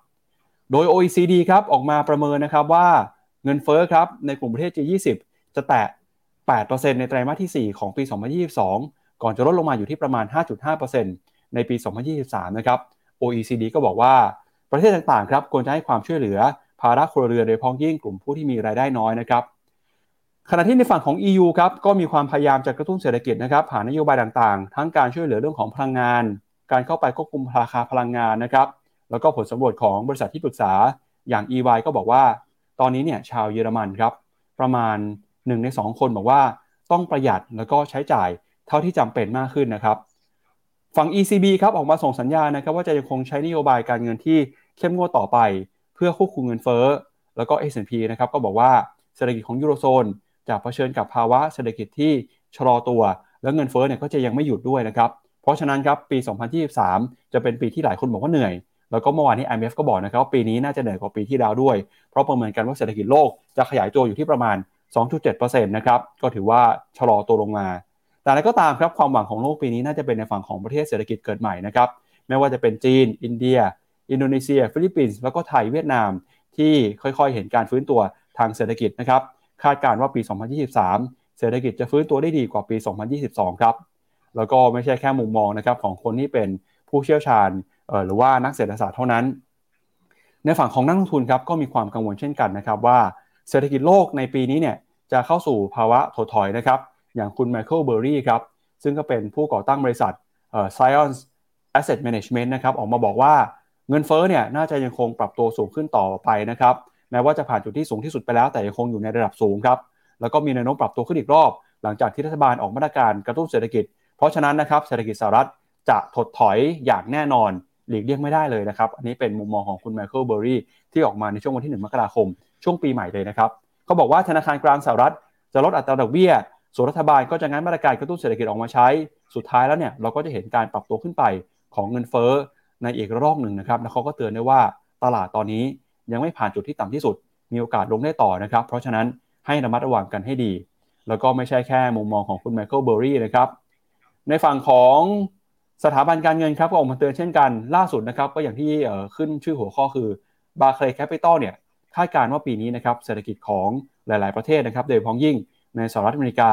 โดย OECD ครับออกมาประเมินนะครับว่าเงินเฟ้อครับในกลุ่มประเทศ G20 จะแตะ 8% ในไตรมาสที่4ของปี2022ก่อนจะลดลงมาอยู่ที่ประมาณ 5.5% ในปี2023นะครับ OECD ก็บอกว่าประเทศต่างๆครับควรจะให้ความช่วยเหลือภาระครัวเรือนโดยพ้องยิ่งกลุ่มผู้ที่มีรายได้น้อยนะครับขณะที่ในฝั่งของ EU ครับก็มีความพยายามจะกระตุ้นเศรษฐกิจนะครับผ่านนโยบายต่างๆทั้งการช่วยเหลือเรื่องของพลังงานการเข้าไปควบคุมราคาพลังงานนะครับแล้วก็ผลสำรวจของบริษัทที่ปรึกษาอย่าง EY ก็บอกว่าตอนนี้เนี่ยชาวเยอรมันครับประมาณ1ใน2คนบอกว่าต้องประหยัดแล้วก็ใช้จ่ายเท่าที่จำเป็นมากขึ้นนะครับฝั่ง ECB ครับออกมาส่งสัญญาณนะครับว่าจะยังคงใช้นโยบายการเงินที่เข้มงวดต่อไปเพื่อควบคุมเงินเฟ้อแล้วก็ S&P นะครับก็บอกว่าเศรษฐกิจของยูโรโซนจะเผชิญกับภาวะเศรษฐกิจที่ชะลอตัวและเงินเฟ้อเนี่ยก็จะยังไม่หยุดด้วยนะครับเพราะฉะนั้นครับปี2023จะเป็นปีที่หลายคนบอกว่าเหนื่อยแล้วก็เมื่อวานนี้ IMF ก็บอกนะครับว่าปีนี้น่าจะเหนื่อยกว่าปีที่แล้วด้วยเพราะประเมินกันว่าเศรษฐกิจโลกจะขยายตัวอยู่ที่ประมาณ 2.7% นะครับก็ถือว่าชะลอตัวลงมาแต่อะไรก็ตามครับความหวังของโลกปีนี้น่าจะเป็นในฝั่งของประเทศเศรษฐกิจเกิดใหม่นะครับไม่ว่าจะเป็นจีนอินเดียอินโดนีเซียฟิลิปปินส์แล้วก็ไทยเวียดนามที่ค่อยๆเห็นการฟื้นตัวทางเศรษฐกิจนะครับคาดการณ์ว่าปี2023เศรษฐกิจจะฟื้นตัวได้ดีกว่าปี2022ครับแล้วก็ไม่ใช่แค่มุมมองนะครับของคนที่เป็นผู้เชี่ยวชาญหรือว่านักเศรษฐศาสตร์เท่านั้น ในฝั่งของนักลงทุนครับก็มีความกังวลเช่นกันนะครับว่าเศรษฐกิจโลกในปีนี้เนี่ยจะเข้าสู่ภาวะถดถอยนะครับอย่างคุณไมเคิลเบอร์รี่ครับซึ่งก็เป็นผู้ก่อตั้งบริษัทScience Asset Management นะครับออกมาบอกว่าเงินเฟ้อเนี่ยน่าจะยังคงปรับตัวสูงขึ้นต่อไปนะครับแม้ว่าจะผ่านจุดที่สูงที่สุดไปแล้วแต่ยังคงอยู่ในระดับสูงครับแล้วก็มีแนวโน้มปรับตัวขึ้นอีกรอบหลังจากที่รัฐบาลออกมาตรการกระตุ้นเศรษฐกิจเพราะฉะนั้นนะครับเศรษฐกิจสหรัฐจะถดถอยอย่างแน่นอนหลีกเลี่ยงไม่ได้เลยนะครับอันนี้เป็นมุมมองของคุณไมเคิลเบอร์รี่ที่ออกมาในช่วงวันที่1มกราคมช่วงปีใหม่เลยนะครับเขาบอกว่าธนาคารกลางสหรัฐจะลดอัตราดอกเบี้ยส่วนรัฐบาลก็จะงัดมาตรการกระตุ้นเศรษฐกิจออกมาใช้สุดท้ายแล้วเนี่ยเราก็จะเห็นการปรับตัวขึ้นไปของเงินเฟ้อในอีกรอบหนึ่งนะครับและเขาก็เตือนได้ว่าตลาดตอนนี้ยังไม่ผ่านจุดที่ต่ำที่สุดมีโอกาสลงได้ต่อนะครับเพราะฉะนั้นให้ระมัดระวังกันให้ดีแล้วก็ไม่ใช่แค่มุมมองของคุณไมเคิลเบอร์รี่นะครับในฝั่งของสถาบันการเงินครับก็ออกมาเตือนเช่นกันล่าสุดนะครับก็อย่างที่ขึ้นชื่อหัวข้อคือ Barclays Capital เนี่ยคาดการณ์ว่าปีนี้นะครับเศรษฐกิจของหลายๆประเทศนะครับโดยเฉพาะยิ่งในสหรัฐอเมริกา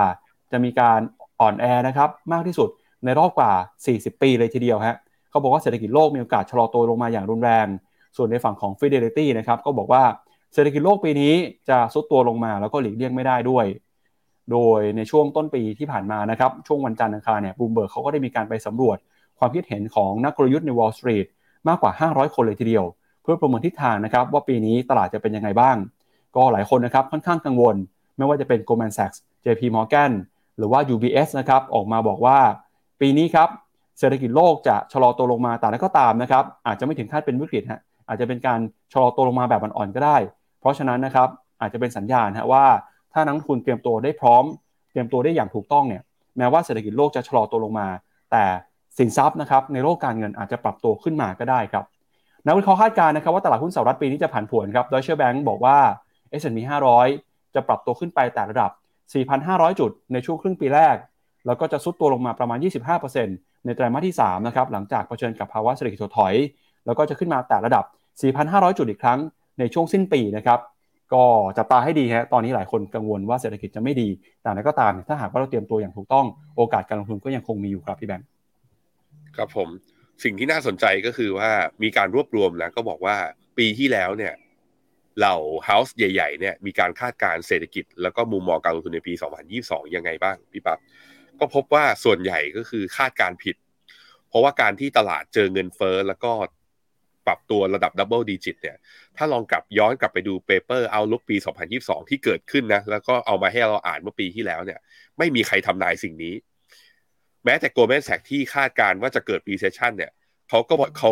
จะมีการอ่อนแอนะครับมากที่สุดในรอบกว่า40ปีเลยทีเดียวฮะเขาบอกว่าเศรษฐกิจโลกมีโอกาสชะลอตัวลงมาอย่างรุนแรงส่วนในฝั่งของ Fidelity นะครับก็บอกว่าเศรษฐกิจโลกปีนี้จะทรุดตัวลงมาแล้วก็หลีกเลี่ยงไม่ได้ด้วยโดยในช่วงต้นปีที่ผ่านมานะครับช่วงวันจันทร์อังคารเนี่ย Bloomberg เขาก็ได้มีการไปสำรวจความคิดเห็นของนักกลยุทธ์ใน Wall Street มากกว่า500คนเลยทีเดียวเพื่อประเมินทิศทางนะครับว่าปีนี้ตลาดจะเป็นยังไงบ้างก็หลายคนนะครับค่อนข้างกังวลไม่ว่าจะเป็น Goldman Sachs JP Morgan หรือว่า UBS นะครับออกมาบอกว่าปีนี้ครับเศรษฐกิจโลกจะชะลอตัวลงมาแต่แล้วก็ตามนะครับอาจจะไม่ถึงขั้นเป็นวิกฤตฮะอาจจะเป็นการชะลอตัวลงมาแบบอ่อนๆก็ได้เพราะฉะนั้นนะครับอาจจะเป็นสัญญาณฮะว่าถ้านักลงทุนเตรียมตัวได้พร้อมเตรียมตัวได้อย่างถูกต้องเนี่ยแม้ว่าเศรษฐกิจโลกจะชะลอตัวลงมาแต่สินทรัพย์นะครับในโลกการเงินอาจจะปรับตัวขึ้นมาก็ได้ครับนักวิเคราะห์คาดการณ์นะครับว่าตลาดหุ้นสหรัฐปีนี้จะผันผวนครับ Deutsche Bank บอกว่า S&P 500 จะปรับตัวขึ้นไปแต่ระดับ 4,500 จุดในช่วงครึ่งปีแรกแล้วก็จะซุดตัวลงมาประมาณ 25% ในไตรมาสที่3นะครับหลังจากเผชิญกับภาวะเศรษฐกิจถดถอยแล้วก็จะขึ้นมาแต่ระดับ 4,500 จุดอีกครั้งในช่วงสิ้นปีนะครับก็จับตาให้ดีฮะตอนนี้หลายคนกังวลว่าเศรษฐกิจจะไม่ดีแต่แล้วก็ตามถ้าหากว่าเราเตรียมตัวอย่างถูกต้องโอกาสการลงทุนก็ยังคงมีอยู่ครับพี่แบงค์ครับผมสิ่งที่น่าสนใจก็คือว่ามีการรวบรวมแล้วก็บอกว่าปีที่แล้วเนี่ยเหล่า house ใหญ่ๆเนี่ยมีการคาดการณ์เศรษฐกิจแล้วก็มุมมองการลงทุนในปี2022ยังไงบ้างพี่ปั๊บก็พบว่าส่วนใหญ่ก็คือคาดการณ์ผิดเพราะว่าการที่ตลาดเจอเงินเฟ้อแล้วก็ปรับตัวระดับ double digit เนี่ยถ้าลองกลับย้อนกลับไปดู paper outlook ปี2022ที่เกิดขึ้นนะแล้วก็เอามาให้เราอ่านเมื่อปีที่แล้วเนี่ยไม่มีใครทำนายสิ่งนี้แม้แต่ Goldman Sachs ที่คาดการณ์ว่าจะเกิด recession เนี่ยเขา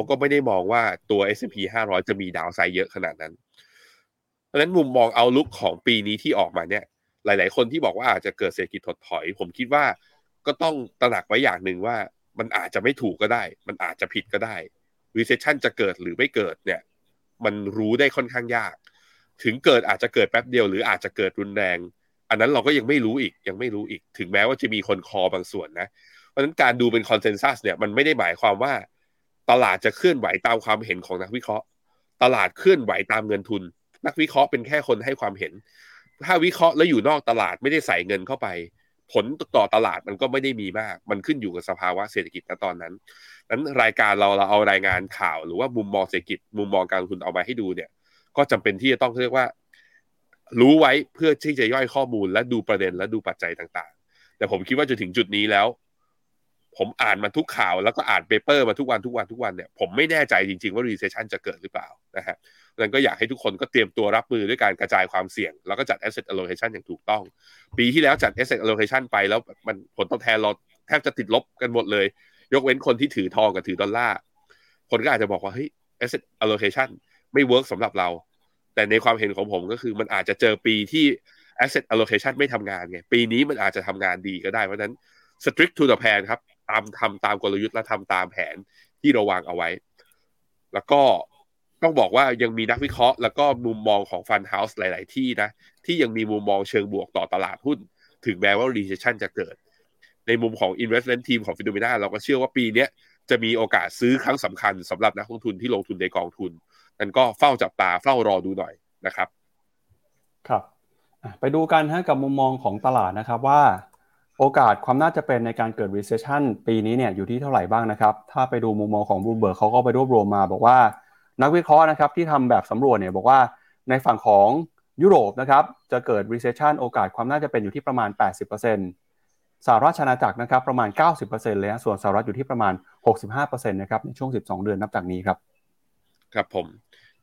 ก็ไม่ได้มองว่าตัว S&P 500 จะมีดาวไซด์เยอะขนาดนั้นเพราะฉะนั้นมุมมอง outlook ของปีนี้ที่ออกมาเนี่ยหลายๆคนที่บอกว่าอาจจะเกิดเศรษฐกิจถดถอยผมคิดว่าก็ต้องตระหนักไว้อย่างนึงว่ามันอาจจะไม่ถูกก็ได้มันอาจจะผิดก็ได้recession จะเกิดหรือไม่เกิดเนี่ยมันรู้ได้ค่อนข้างยากถึงเกิดอาจจะเกิดแป๊บเดียวหรืออาจจะเกิดรุนแรงอันนั้นเราก็ยังไม่รู้อีกถึงแม้ว่าจะมีคนคอบางส่วนนะเพราะฉะนั้นการดูเป็น consensus เนี่ยมันไม่ได้หมายความว่าตลาดจะเคลื่อนไหวตามความเห็นของนักวิเคราะห์ตลาดเคลื่อนไหวตามเงินทุนนักวิเคราะห์เป็นแค่คนให้ความเห็นถ้าวิเคราะห์แล้วอยู่นอกตลาดไม่ได้ใส่เงินเข้าไปผลต่อตลาดมันก็ไม่ได้มีมากมันขึ้นอยู่กับสภาวะเศรษฐกิจณตอนนั้นรายการเราเอารายงานข่าวหรือว่ามุมมองเศรษฐกิจมุมมองการลงทุนเอามาให้ดูเนี่ยก็จำเป็นที่จะต้องเรียกว่ารู้ไว้เพื่อที่จะย่อยข้อมูลและดูประเด็นและดูปัจจัยต่างๆแต่ผมคิดว่าจนถึงจุดนี้แล้วผมอ่านมาทุกข่าวแล้วก็อ่านเปเปอร์มาทุกวันเนี่ยผมไม่แน่ใจจริงๆว่า recession จะเกิดหรือเปล่านะฮะนั้นก็อยากให้ทุกคนก็เตรียมตัวรับมือด้วยการกระจายความเสี่ยงแล้วก็จัด asset allocation อย่างถูกต้องปีที่แล้วจัด asset allocation ไปแล้วมันผลตอบแทนเราแทบจะติดลบกันหมดเลยยกเว้นคนที่ถือทองกับถือดอลลาร์คนก็อาจจะบอกว่าเฮ้ย asset allocation ไม่ work สำหรับเราแต่ในความเห็นของผมก็คือมันอาจจะเจอปีที่ asset allocation ไม่ทำงานไงปีนี้มันอาจจะทำงานดีก็ได้เพราะนั้น strict to the plan ครับทำตามกลยุทธ์และทำตามแผนที่เราวางเอาไว้แล้วก็ต้องบอกว่ายังมีนักวิเคราะห์แล้วก็มุมมองของฟันเฮาส์หลายๆที่นะที่ยังมีมุมมองเชิงบวกต่อตลาดหุ้นถึงแม้ว่า recession จะเกิดในมุมของ investment team ของ Phenomena เราก็เชื่อว่าปีนี้จะมีโอกาสซื้อครั้งสำคัญสำหรับนักลงทุนที่ลงทุนในกองทุนนั่นก็เฝ้าจับตาเฝ้ารอดูหน่อยนะครับครับไปดูกันฮะกับมุมมองของตลาดนะครับว่าโอกาสความน่าจะเป็นในการเกิด recession ปีนี้เนี่ยอยู่ที่เท่าไหร่บ้างนะครับถ้าไปดูมุมมองของ Bloomberg เขาก็ไปรวบรวมมาบอกว่า นักวิเคราะห์นะครับที่ทำแบบสำรวจเนี่ยบอกว่าในฝั่งของยุโรปนะครับจะเกิด recession โอกาสความน่าจะเป็นอยู่ที่ประมาณ 80% สหราชอาณาจักรนะครับประมาณ 90% เลยนะส่วนสหรัฐอยู่ที่ประมาณ 65% นะครับในช่วง12เดือนนับจากนี้ครับครับผม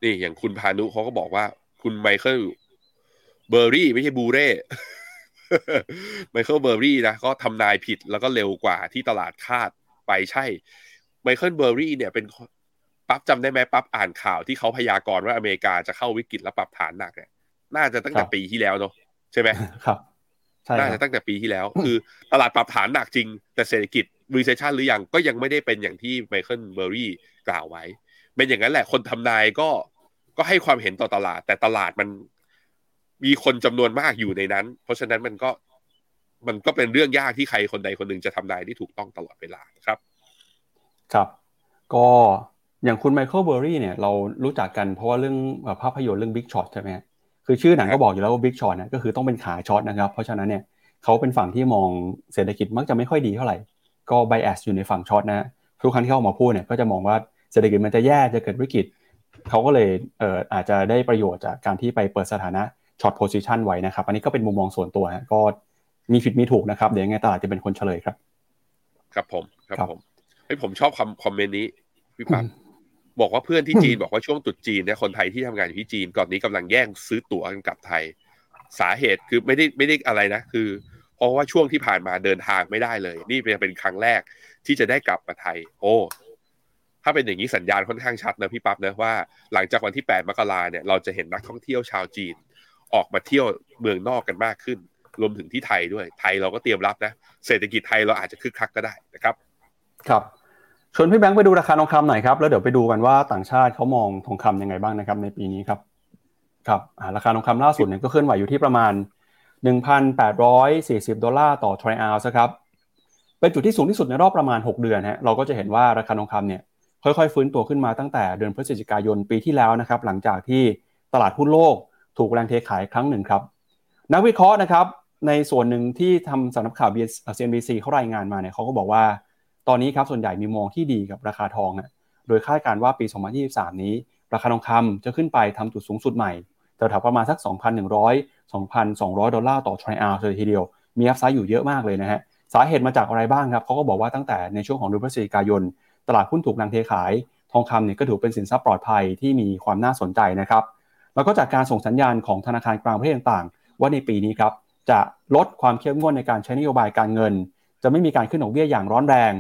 นี่อย่างคุณพานุเขาก็บอกว่าคุณไมเคิลเบอร์รี่ไม่ใช่บูเร่ไมเคิลเบอร์รี่นะก็ทำนายผิดแล้วก็เร็วกว่าที่ตลาดคาดไปใช่ไมเคิลเบอร์รี่เนี่ยเป็นปั๊บจำได้ไหมปั๊บอ่านข่าวที่เขาพยากรณ์ว่าอเมริกาจะเข้าวิกฤตและปรับฐานหนักเนี่ยน่าจะตั้งแต่ปีที่แล้วเนาะใช่ไหมครับใช่น่าจะตั้งแต่ปีที่แล้วคือตลาดปรับฐานหนักจริงแต่เศรษฐกิจ recession หรือยังก็ยังไม่ได้เป็นอย่างที่ไมเคิลเบอร์รี่กล่าวไว้เป็นอย่างนั้นแหละคนทำนายก็ให้ความเห็นต่อตลาดแต่ตลาดมันมีคนจำนวนมากอยู่ในนั้นเพราะฉะนั้นมันก็เป็นเรื่องยากที่ใครคนใดคนหนึ่งจะทำนายได้ถูกต้องตลอดเวลาครับครับก็อย่างคุณไมเคิลเบอร์รี่เนี่ยเรารู้จักกันเพราะว่าเรื่องภาพยนตร์เรื่อง Big Short ใช่ไหมคือชื่อหนังก็บอกอยู่แล้วว่า Big Short เนี่ยก็คือต้องเป็นขาช็อตนะครับเพราะฉะนั้นเนี่ยเขาเป็นฝั่งที่มองเศรษฐกิจมักจะไม่ค่อยดีเท่าไหร่ก็ bias อยู่ในฝั่งช็อตนะทุกครั้งที่เขาออกมาพูดเนี่ยก็จะมองว่าเศรษฐกิจมันจะแย่จะเกิดวิกฤตเขาก็เลยอาจจะได้ประโยชน์จากการที่ไปเปิดสถานะช็อตโพซิชันไว้นะครับอันนี้ก็เป็นมุมมองส่วนตัวฮะก็มีผิดมีถูกนะครับเดี๋ยวยังไงตลาดจะเป็นคนเฉลยครับครับผมครับผมเฮ้ยผมชอบคอมเมนต์นี้พี่ปั๊บบอกว่าเพื่อนที่จีนบอกว่าช่วงตรุษจีนเนี่ยคนไทยที่ทำงานอยู่ที่จีนก่อนนี้กำลังแย่งซื้อตั๋วกันกลับไทยสาเหตุคือไม่ได้อะไรนะคือเพราะว่าช่วงที่ผ่านมาเดินทางไม่ได้เลยนี่เป็นครั้งแรกที่จะได้กลับมาไทยโอ้ถ้าเป็นอย่างนี้สัญญาณค่อนข้างชัดนะพี่ปั๊บนะว่าหลังจากวันที่8 มกราเนี่ยเราจะเห็นนักท่องเที่ยวชาวจีนออกมาเที่ยวเมืองนอกกันมากขึ้นรวมถึงที่ไทยด้วยไทยเราก็เตรียมรับนะเศรษฐกิจไทยเราอาจจะคึกคักก็ได้นะครับครับชวนพี่แบงค์ไปดูราคาทองคำหน่อยครับแล้วเดี๋ยวไปดูกันว่าต่างชาติเขามองทองคำยังไงบ้างนะครับในปีนี้ครับครับราคาทองคำล่าสุดเนี่ยก็เคลื่อนไหวอยู่ที่ประมาณ $1,840 ดอลลาร์ต่อทอยออนซ์ครับเป็นจุดที่สูงที่สุดในรอบประมาณ6เดือนฮะเราก็จะเห็นว่าราคาทองคำเนี่ยค่อยๆฟื้นตัวขึ้นมาตั้งแต่เดือนพฤศจิกายนปีที่แล้วนะครับหลังจากที่ตลาดหุ้นโลกถูกแรงเทขายครั้งหนึ่งครับนักวิเคราะห์นะครับในส่วนหนึ่งที่ทำสำนักข่าว CNBC เขารายงานมาเนี่ยเขาก็บอกว่าตอนนี้ครับส่วนใหญ่มีมองที่ดีกับราคาทองนะโดยคาดการณ์ว่าปี2023นี้ราคาทองคำจะขึ้นไปทำจุดสูงสุดใหม่แถวๆประมาณสัก 2,100-2,200 ดอลลาร์ต่อทรอยออนซ์เลยทีเดียวมีอัพไซด์อยู่เยอะมากเลยนะฮะสาเหตุมาจากอะไรบ้างครับเขาก็บอกว่าตั้งแต่ในช่วงของเดือนพฤศจิกายนตลาดหุ้นถูกแรงเทขายทองคำเนี่ยก็ถือเป็นสินทรัพย์ปลอดภัยที่มีความน่าสนใจนะครับแล้วก็จากการส่งสัญญาณของธนาคารกลางประเทศต่างๆว่าในปีนี้ครับจะลดความเข้มงวดในการใช้นโยบายการเงินจะไม่มีการขึ้นดอกเบี้ยอย่างร้อนแรง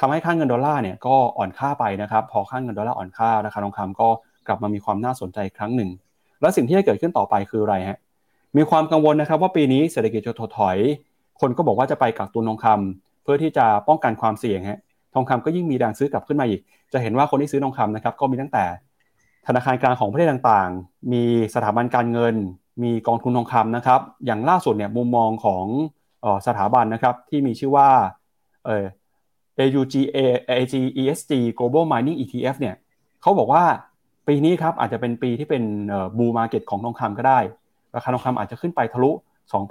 ทำให้ค่าเงินดอลลาร์เนี่ยก็อ่อนค่าไปนะครับพอค่าเงินดอลลาร์อ่อนค่าราคาทองคำก็กลับมามีความน่าสนใจครั้งหนึ่งและสิ่งที่จะเกิดขึ้นต่อไปคืออะไรฮะมีความกังวลนะครับว่าปีนี้เศรษฐกิจจะถดถอยคนก็บอกว่าจะไปกักตุนทองคำเพื่อที่จะป้องกันความเสี่ยงฮะทองคำก็ยิ่งมีแรงซื้อกลับขึ้นมาอีกจะเห็นว่าคนที่ซื้อทองคำนะครับก็มีตั้งแต่ธนาคารกลางของประเทศต่างๆมีสถาบันการเงินมีกองทุนทองคำนะครับอย่างล่าสุดเนี่ยมุมมองของสถาบันนะครับที่มีชื่อว่าAUGESG Global Mining ETF เนี่ยเขาบอกว่าปีนี้ครับอาจจะเป็นปีที่เป็นบูมมาร์เก็ตของทองคำก็ได้ราคาทองคำอาจจะขึ้นไปทะลุ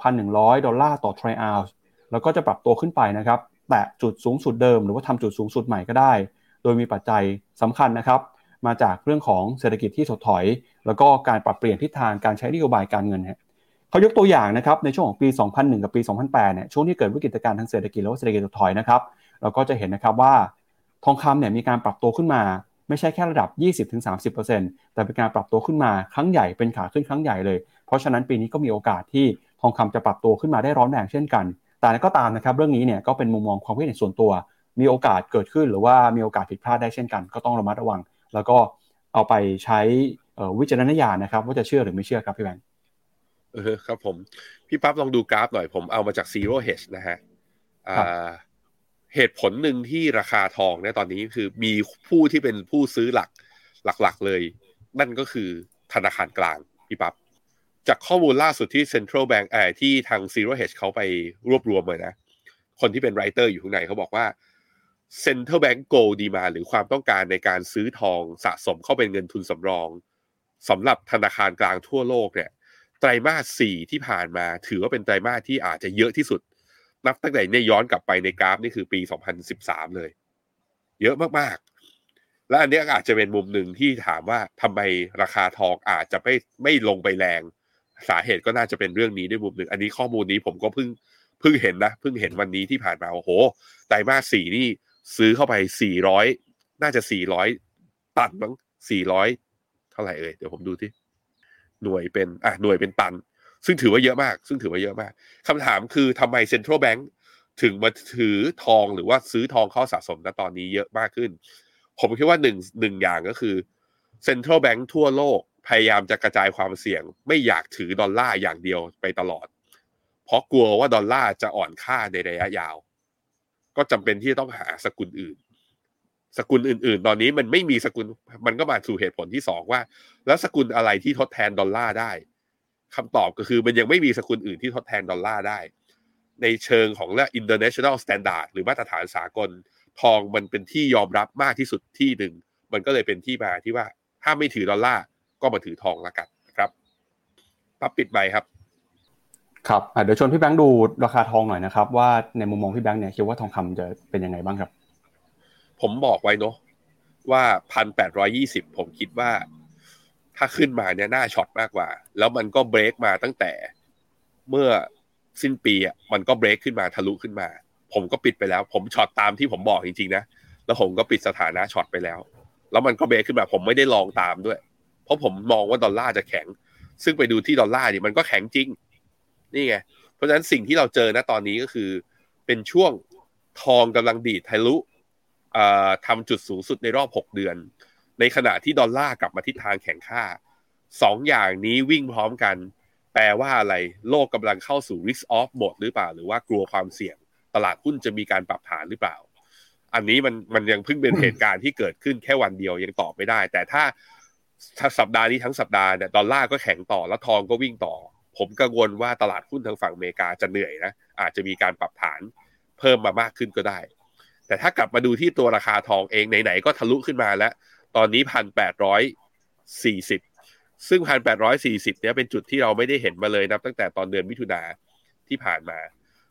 $2,100 ดอลลาร์ต่อทรอยออนซ์แล้วก็จะปรับตัวขึ้นไปนะครับแตะจุดสูงสุดเดิมหรือว่าทำจุดสูงสุดใหม่ก็ได้โดยมีปัจจัยสำคัญนะครับมาจากเรื่องของเศรษฐกิจที่ถดถอยแล้วก็การปรับเปลี่ยนทิศทางการใช้นโยบายการเงินฮะเขายกตัวอย่างนะครับในช่วงของปี2001กับปี2008เนี่ยช่วงที่เกิดวิกฤตการณ์ทางเศรษฐกิจแล้วเศรษฐกิจถดถอยนะครับเราก็จะเห็นนะครับว่าทองคำเนี่ยมีการปรับตัวขึ้นมาไม่ใช่แค่ระดับ 20-30% แต่เป็นการปรับตัวขึ้นมาครั้งใหญ่เป็นขาขึ้นครั้งใหญ่เลยเพราะฉะนั้นปีนี้ก็มีโอกาสที่ทองคำจะปรับตัวขึ้นมาได้ร้อนแรงเช่นกันแต่ก็ตามนะครับเรื่องนี้เนี่ยก็เป็นมุมมองความคิดเห็นส่วนตัวมีโอกาสเกิดขึ้นหรือว่ามีโอกาสผิดพลาดได้เช่นกันก็ต้องระมัดระวังแล้วก็เอาไปใช้วิจารณญาณนะครับว่าจะเชื่อหรือไม่เชื่อครับพี่แบงค์ครับผมพี่ปั๊บลองดูกราฟหน่อยผมเอามาจาก Zero Hedge นะฮะเหตุผลหนึ่งที่ราคาทองเนี่ยตอนนี้คือมีผู้ที่เป็นผู้ซื้อหลักๆเลยนั่นก็คือธนาคารกลางพี่ปั๊บจากข้อมูลล่าสุดที่ Central Bank ที่ทาง Zero Hedge เขาไปรวบรวมเลยนะคนที่เป็นไรเตอร์อยู่ข้างในเขาบอกว่า Central Bank GO Demand หรือความต้องการในการซื้อทองสะสมเข้าเป็นเงินทุนสำรองสำหรับธนาคารกลางทั่วโลกเนี่ยไตรมาส4ที่ผ่านมาถือว่าเป็นไตรมาสที่อาจจะเยอะที่สุดนับตั้งแต่ย้อนกลับไปในกราฟนี่คือปี2013เลยเยอะมากๆ และอันนี้อาจจะเป็นมุมหนึ่งที่ถามว่าทำไมราคาทองอาจจะไม่ลงไปแรงสาเหตุก็น่าจะเป็นเรื่องนี้ด้วยมุมหนึ่งอันนี้ข้อมูลนี้ผมก็เพิ่งเห็นนะเพิ่งเห็นวันนี้ที่ผ่านมาโอ้โหไตรมาส4นี่ซื้อเข้าไป400น่าจะ400ตันมั้ง400เท่าไหร่เอ่ยเดี๋ยวผมดูที่หน่วยเป็นตันซึ่งถือว่าเยอะมากคำถามคือทำไมเซ็นทรัลแบงค์ถึงมาถือทองหรือว่าซื้อทองเข้าสะสมณตอนนี้เยอะมากขึ้นผมคิดว่าหนึ่งอย่างก็คือเซ็นทรัลแบงค์ทั่วโลกพยายามจะกระจายความเสี่ยงไม่อยากถือดอลลาร์อย่างเดียวไปตลอดเพราะกลัวว่าดอลลาร์จะอ่อนค่าในระยะยาวก็จำเป็นที่จะต้องหาสกุลอื่นตอนนี้มันไม่มีสกุลมันก็มาสู่เหตุผลที่สองว่าแล้วสกุลอะไรที่ทดแทนดอลลาร์ได้คำตอบก็คือมันยังไม่มีสกุลอื่นที่ทดแทนดอลลาร์ได้ในเชิงของและ international standard หรือมาตรฐานสากลทองมันเป็นที่ยอมรับมากที่สุดที่หนึ่งมันก็เลยเป็นที่มาที่ว่าถ้าไม่ถือดอลลาร์ก็มาถือทองละกันนะครับปั๊บปิดใหม่ครับครับเดี๋ยวชวนพี่แบงค์ดูราคาทองหน่อยนะครับว่าในมุมมองพี่แบงค์เนี่ยคิดว่าทองคำจะเป็นยังไงบ้างครับผมบอกไว้เนาะว่า 1,820 ผมคิดว่าถ้าขึ้นมาเนี่ยน่าช็อตมากกว่าแล้วมันก็เบรกมาตั้งแต่เมื่อสิ้นปีอ่ะมันก็เบรกขึ้นมาทะลุขึ้นมาผมก็ปิดไปแล้วผมช็อตตามที่ผมบอกจริงๆนะแล้วผมก็ปิดสถานะช็อตไปแล้วแล้วมันก็เบรกขึ้นมาผมไม่ได้ลองตามด้วยเพราะผมมองว่าดอลลาร์จะแข็งซึ่งไปดูที่ดอลลาร์นี่มันก็แข็งจริงนี่ไงเพราะฉะนั้นสิ่งที่เราเจอนะตอนนี้ก็คือเป็นช่วงทองกำลังดีดทะลุทำจุดสูงสุดในรอบ6เดือนในขณะที่ดอลลาร์กลับมาทิศทางแข็งค่า2อย่างนี้วิ่งพร้อมกันแปลว่าอะไรโลกกำลังเข้าสู่ risk off mode หรือเปล่าหรือว่ากลัวความเสี่ยงตลาดหุ้นจะมีการปรับฐานหรือเปล่าอันนี้มันยังเพิ่งเป็นเหตุการณ์ที่เกิดขึ้นแค่วันเดียวยังตอบไม่ได้แต่ถ้าสัปดาห์นี้ทั้งสัปดาห์เนี่ยดอลลาร์ก็แข็งต่อแล้วทองก็วิ่งต่อผมกังวลว่าตลาดหุ้นทางฝั่งอเมริกาจะเหนื่อยนะอาจจะมีการปรับฐานเพิ่มมามากขึ้นก็ได้แต่ถ้ากลับมาดูที่ตัวราคาทองเองไหนๆก็ทะลุขึ้นมาแล้วตอนนี้ 1,840 ซึ่ง 1,840 เนี่ยเป็นจุดที่เราไม่ได้เห็นมาเลยนับตั้งแต่ตอนเดือนมิถุนายนที่ผ่านมา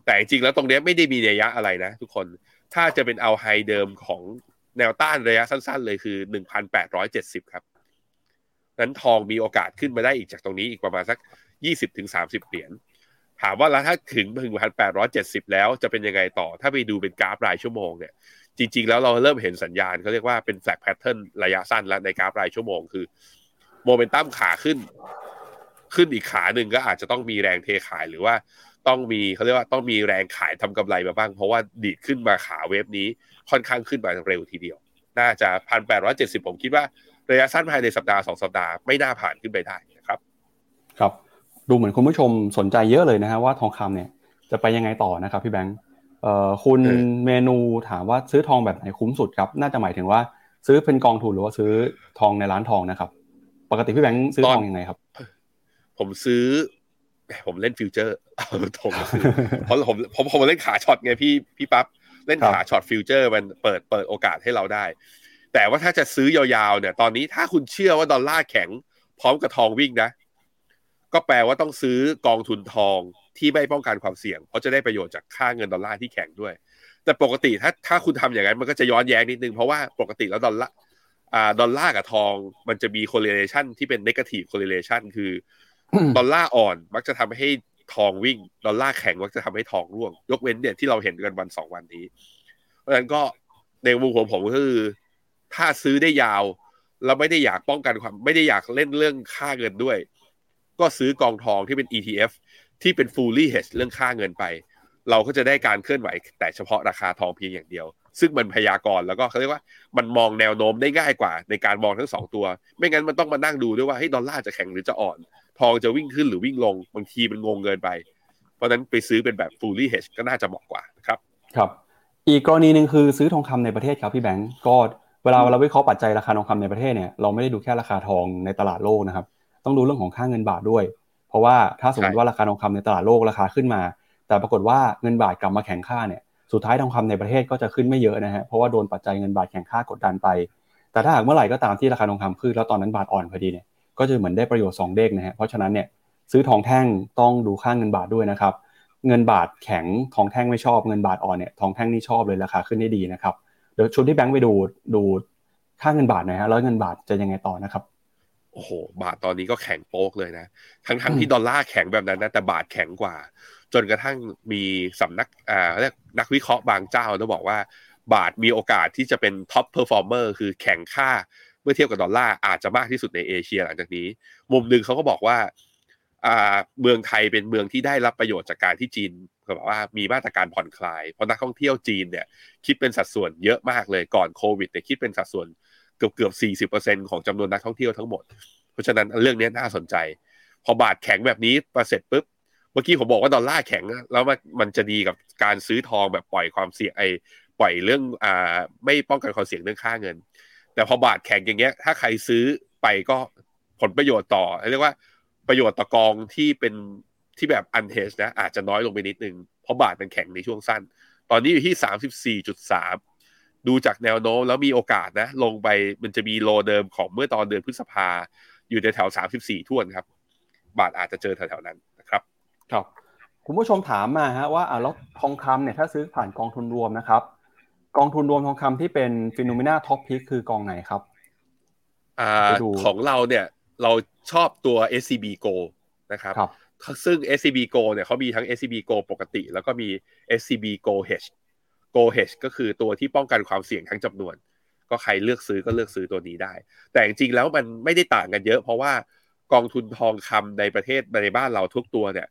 แต่จริงๆแล้วตรงนี้ไม่ได้มีนัยยะอะไรนะทุกคนถ้าจะเป็นเอาไฮเดิมของแนวต้านระยะสั้นๆเลยคือ 1,870 ครับนั้นทองมีโอกาสขึ้นมาได้อีกจากตรงนี้อีกประมาณสัก 20-30 เหรียญถามว่าแล้วถ้าถึง 1,870 แล้วจะเป็นยังไงต่อถ้าไปดูเป็นกราฟรายชั่วโมงเนี่ยจริงๆแล้วเราเริ่มเห็นสัญญาณเขาเรียกว่าเป็นแฟลกแพทเทิร์นระยะสั้นแล้วในกราฟรายชั่วโมงคือโมเมนตัมขาขึ้นอีกขาหนึ่งก็อาจจะต้องมีแรงเทขายหรือว่าต้องมีเขาเรียกว่าต้องมีแรงขายทำกำไรมาบ้างเพราะว่าดีดขึ้นมาขาเวฟนี้ค่อนข้างขึ้นมาเร็วทีเดียวน่าจะ 1,870 ผมคิดว่าระยะสั้นภายในสัปดาห์2สัปดาห์ไม่น่าผ่านขึ้นไปได้นะครับครับดูเหมือนคุณผู้ชมสนใจเยอะเลยนะฮะว่าทองคำเนี่ยจะไปยังไงต่อนะครับพี่แบงค์คุณเมนูถามว่าซื้อทองแบบไหนคุ้มสุดครับน่าจะหมายถึงว่าซื้อเป็นกองทุนหรือว่าซื้อทองในร้านทองนะครับปกติพี่แบงค์ซื้อทองยังไงครับผมเล่นฟิวเจอร์ทองเพราะผมเล่นขาช็อตไงพี่ปั๊บเล่นขาช็อตฟิวเจอร์มันเปิดโอกาสให้เราได้แต่ว่าถ้าจะซื้อยาวๆเนี่ยตอนนี้ถ้าคุณเชื่อว่าดอลลาร์แข็งพร้อมกับทองวิ่งนะก็แปลว่าต้องซื้อกองทุนทองที่ไม่ป้องกันความเสี่ยงเพราะจะได้ประโยชน์จากค่าเงินดอลลาร์ที่แข็งด้วยแต่ปกติถ้าคุณทำอย่างนั้นมันก็จะย้อนแย้งนิดนึงเพราะว่าปกติแล้วดอลลาร์กับทองมันจะมี correlation ที่เป็น negative correlation คือ ดอลลาร์อ่อนมักจะทำให้ทองวิ่งดอลลาร์แข็งมักจะทำให้ทองร่วงยกเว้นเนี่ยที่เราเห็นกันวัน2วันนี้เพราะฉะนั้นก็ในมุมของผมก็คือถ้าซื้อได้ยาวแล้วไม่ได้อยากป้องกันความไม่ได้อยากเล่นเรื่องค่าเงินด้วยก็ซื้อกองทองที่เป็น ETF ที่เป็น fully hedge เรื่องค่าเงินไปเราก็จะได้การเคลื่อนไหวแต่เฉพาะราคาทองเพียงอย่างเดียวซึ่งมันพยากรณ์แล้วก็เขาเรียกว่ามันมองแนวโน้มได้ง่ายกว่าในการมองทั้งสองตัวไม่งั้นมันต้องมานั่งดูด้วยว่าเฮ้ยดอลลาร์จะแข็งหรือจะอ่อนทองจะวิ่งขึ้นหรือวิ่งลงบางทีมันงงเกินไปเพราะนั้นไปซื้อเป็นแบบ fully hedge ก็น่าจะเหมาะกว่านะครับครับอีกกรณีนึงคือซื้อทองคำในประเทศครับพี่แบงค์ก็เวลาวิเคราะห์ปัจจัยราคาทองคำในประเทศเนี่ยเราไม่ได้ดูแค่ราคาทองในตลาดโลกนะครับต้องดูเรื่องของค่าเงินบาทด้วยเพราะว่าถ้าสมมติว่าราคาทองคำในตลาดโลกราคาขึ้นมาแต่ปรากฏว่าเงินบาทกลับมาแข็งค่าเนี่ยสุดท้ายทองคำในประเทศก็จะขึ้นไม่เยอะนะฮะเพราะว่าโดนปัจจัยเงินบาทแข็งค่ากดดันไปแต่ถ้าหากเมื่อไหร่ก็ตามที่ราคาทองคำขึ้นแล้วตอนนั้นบาทอ่อนพอดีเนี่ยก็จะเหมือนได้ประโยชน์สองเด้งนะฮะเพราะฉะนั้นเนี่ยซื้อทองแท่งต้องดูค่าเงินบาทด้วยนะครับเงินบาทแข็งทองแท่งไม่ชอบเงินบาทอ่อนเนี่ยทองแท่งนี่ชอบเลยราคาขึ้นได้ดีนะครับเดี๋ยวชวนพี่แบงค์ไปดู ค่าเงินบาทหน่อยฮะร้อยเงินบาทจะยังไงต่อนะครับโอ้โหบาทตอนนี้ก็แข็งโป๊กเลยนะทั้งที่ดอลลาร์แข็งแบบนั้นนะแต่บาทแข็งกว่าจนกระทั่งมีสำนักเรียกนักวิเคราะห์บางเจ้าเขาบอกว่าบาทมีโอกาสที่จะเป็นท็อปเพอร์ฟอร์เมอร์คือแข็งค่าเมื่อเทียบกับดอลลาร์อาจจะมากที่สุดในเอเชียหลังจากนี้มุมนึงเขาก็บอกว่าเมืองไทยเป็นเมืองที่ได้รับประโยชน์จากการที่จีนเขาบอกว่ามีมาตรการผ่อนคลายเพราะนักท่องเที่ยวจีนเนี่ยคิดเป็นสัดส่วนเยอะมากเลยก่อนโควิดเนี่ยคิดเป็นสัดส่วนเกือบ 40% ของจำนวนนักท่องเที่ยวทั้งหมดเพราะฉะนั้นเรื่องนี้น่าสนใจพอบาทแข็งแบบนี้พอเสร็จปุ๊บเมื่อกี้ผมบอกว่าดอลลาร์แข็งแล้วมันจะดีกับการซื้อทองแบบปล่อยความเสี่ยงปล่อยเรื่องไม่ป้องกันความเสี่ยงเรื่องค่าเงินแต่พอบาทแข็งอย่างเงี้ยถ้าใครซื้อไปก็ผลประโยชน์ต่อเรียกว่าประโยชน์ต่อกองที่แบบ unhedged นะอาจจะน้อยลงไปนิดนึงเพราะบาทมันแข็งในช่วงสั้นตอนนี้อยู่ที่ 34.3 ดูจากแนวโน้มแล้วมีโอกาสนะลงไปมันจะมีโลเดิมของเมื่อตอนเดือนพฤษภาอยู่ในแถว34ท่วนครับบาทอาจจะเจอแถวๆนั้นนะครับครับคุณผู้ชมถามมาฮะว่าแล้วทองคำเนี่ยถ้าซื้อผ่านกองทุนรวมนะครับกองทุนรวมทองคำที่เป็น Phenomena Top Pick คือกองไหนครับของเราเนี่ยเราชอบตัว SCB GO นะครับซึ่ง SCB GO เนี่ยเขามีทั้ง SCB GO ปกติแล้วก็มี SCB GO Hedge GO Hedge ก็คือตัวที่ป้องกันความเสี่ยงทั้งจำนวนก็ใครเลือกซื้อก็เลือกซื้อตัวนี้ได้แต่จริงๆแล้วมันไม่ได้ต่างกันเยอะเพราะว่ากองทุนทองคำในประเทศในบ้านเราทุกตัวเนี่ย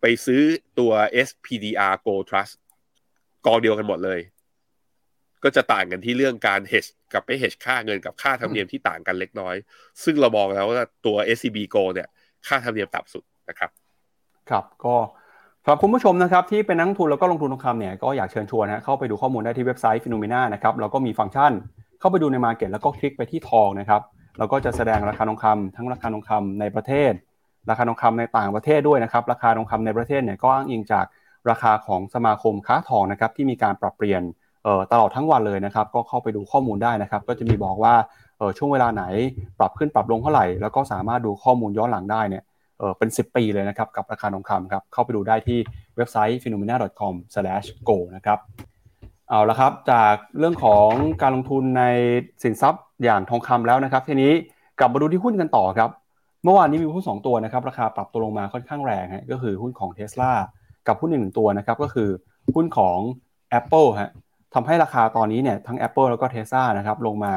ไปซื้อตัว SPDR GO Trust กองเดียวกันหมดเลยก็จะต่างกันที่เรื่องการ hedge กับไม่ hedge ค่าเงินกับค่าธรรมเนียมที่ต่างกันเล็กน้อยซึ่งเรามองแล้วว่าตัว SCB GO เนี่ยค่าธรรมเนียมต่ำสุดนะครับครับก็สำหรับคุณผู้ชมนะครับที่เป็นนักลงทุนแล้วก็ลงทุนทองคำเนี่ยก็อยากเชิญชวนนะเข้าไปดูข้อมูลได้ที่เว็บไซต์ Phenomena นะครับแล้วก็มีฟังก์ชันเข้าไปดูใน market แล้วก็คลิกไปที่ทองนะครับแล้วก็จะแสดงราคาทองคำทั้งราคาทองคำในประเทศราคาทองคำในต่างประเทศด้วยนะครับราคาทองคำในประเทศเนี่ยก็อ้างอิงจากราคาของสมาคมค้าทองนะครับที่มีการปรับเปลี่ยนตลอดทั้งวันเลยนะครับก็เข้าไปดูข้อมูลได้นะครับก็จะมีบอกว่าช่วงเวลาไหนปรับขึ้นปรับลงเท่าไหร่แล้วก็สามารถดูข้อมูลย้อนหลังได้เนี่ยเป็น10ปีเลยนะครับกับราคาทองคำครับเข้าไปดูได้ที่เว็บไซต์ phenomena.com/go นะครับเอาละครับจากเรื่องของการลงทุนในสินทรัพย์อย่างทองคำแล้วนะครับทีนี้กลับมาดูที่หุ้นกันต่อครับเมื่อวานนี้มีหุ้น2ตัวนะครับราคาปรับตัวลงมาค่อนข้างแรงฮะก็คือหุ้นของ Tesla กับหุ้นอีก1ตัวนะครับก็คือหุ้นของ Apple ฮะทำให้ราคาตอนนี้เนี่ยทั้ง Apple แล้วก็ Tesla นะครับลงมา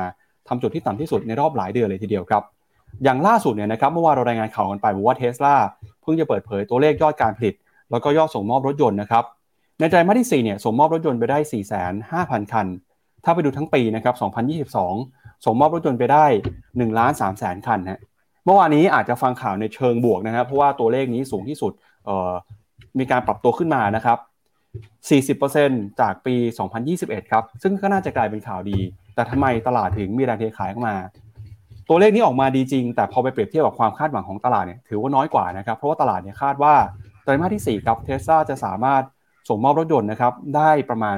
ทำจุดที่ต่ำที่สุดในรอบหลายเดือนเลยทีเดียวครับอย่างล่าสุดเนี่ยนะครับเมื่อวานเรารายงานข่าวกันไปบอกว่า Tesla เพิ่งจะเปิดเผยตัวเลขยอดการผลิตแล้วก็ยอดส่งมอบรถยนต์นะครับในไตรมาสที่4เนี่ยส่งมอบรถยนต์ไปได้ 450,000 คันถ้าไปดูทั้งปีนะครับ2022ส่งมอบรถยนต์ไปได้ 1,300,000 คันฮะเมื่อวานนี้อาจจะฟังข่าวในเชิงบวกนะครับเพราะว่าตัวเลขนี้สูงที่สุดมีการปรับตัวขึ้นมานะครับ40% จากปี 2021 ครับซึ่งก็น่าจะกลายเป็นข่าวดีแต่ทำไมตลาดถึงมีแรงเทขายออกมาตัวเลขนี้ออกมาดีจริงแต่พอไปเปรียบเทียบกับความคาดหวังของตลาดเนี่ยถือว่าน้อยกว่านะครับเพราะว่าตลาดเนี่ยคาดว่าไตรมาสที่4ครับ Tesla จะสามารถส่งมอบรถยนต์นะครับได้ประมาณ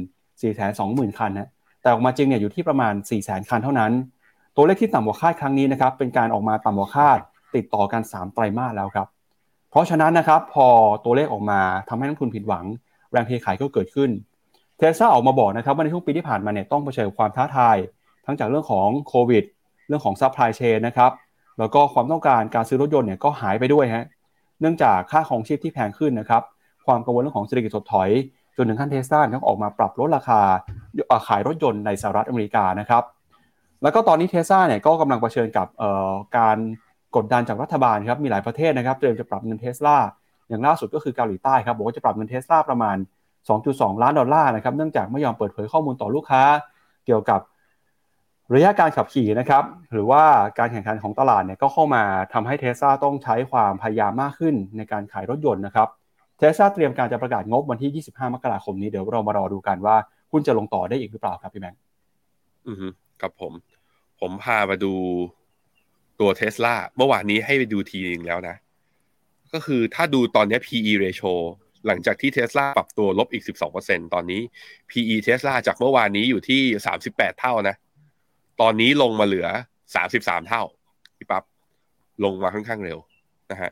420,000 คันฮะแต่ออกมาจริงเนี่ยอยู่ที่ประมาณ 400,000 คันเท่านั้นตัวเลขที่ต่ำกว่าคาดครั้งนี้นะครับเป็นการออกมาต่ำกว่าคาดติดต่อกัน3ไตรมาสแล้วครับเพราะฉะนั้นนะครับพอตัวเลขออกมาทำให้นักลงทุนผิดหวังแรงเทขายก็เกิดขึ้น Tesla ออกมาบอกนะครับว่าในช่วงปีที่ผ่านมาเนี่ยต้องเผชิญความท้าทายทั้งจากเรื่องของโควิดเรื่องของซัพพลายเชนนะครับแล้วก็ความต้องการการซื้อรถยนต์เนี่ยก็หายไปด้วยฮะเนื่องจากค่าครองชีพที่แพงขึ้นนะครับความกังวลเรื่องของเศรษฐกิจถดถอยจนถึงขั้น Tesla ต้องออกมาปรับลดราคาขายรถยนต์ในสหรัฐอเมริกานะครับแล้วก็ตอนนี้ Tesla เนี่ยก็กำลังเผชิญกับการกดดันจากรัฐบาลครับมีหลายประเทศนะครับเตรียมจะปรับเงิน Tesla อย่างล่าสุดก็คือเกาหลีใต้ครับบอกว่าจะปรับเงิน Tesla ประมาณ 2.2 ล้านดอลลาร์นะครับเนื่องจากไม่ยอมเปิดเผยข้อมูลต่อลูกค้าเกี่ยวกับระยะการขับขี่นะครับหรือว่าการแข่งขันของตลาดเนี่ยก็เข้ามาทำให้ Tesla ต้องใช้ความพยายามมากขึ้นในการขายรถยนต์นะครับ Tesla เตรียมการจะประกาศงบวันที่25มกราคมนี้เดี๋ยวเรามารอดูกันว่าหุ้นจะลงต่อได้อีกหรือเปล่าครับพี่แบงค์กับผมพามาดูตัว Tesla เมื่อวานนี้ให้ไปดูทีนึงแล้วนะก็คือถ้าดูตอนนี้ PE ratio หลังจากที่ Tesla ปรับตัวลบอีก 12% ตอนนี้ PE Tesla จากเมื่อวานนี้อยู่ที่ 38 เท่านะตอนนี้ลงมาเหลือ33เท่าพี่ปั๊บลงมาค่อนข้างเร็วนะฮะ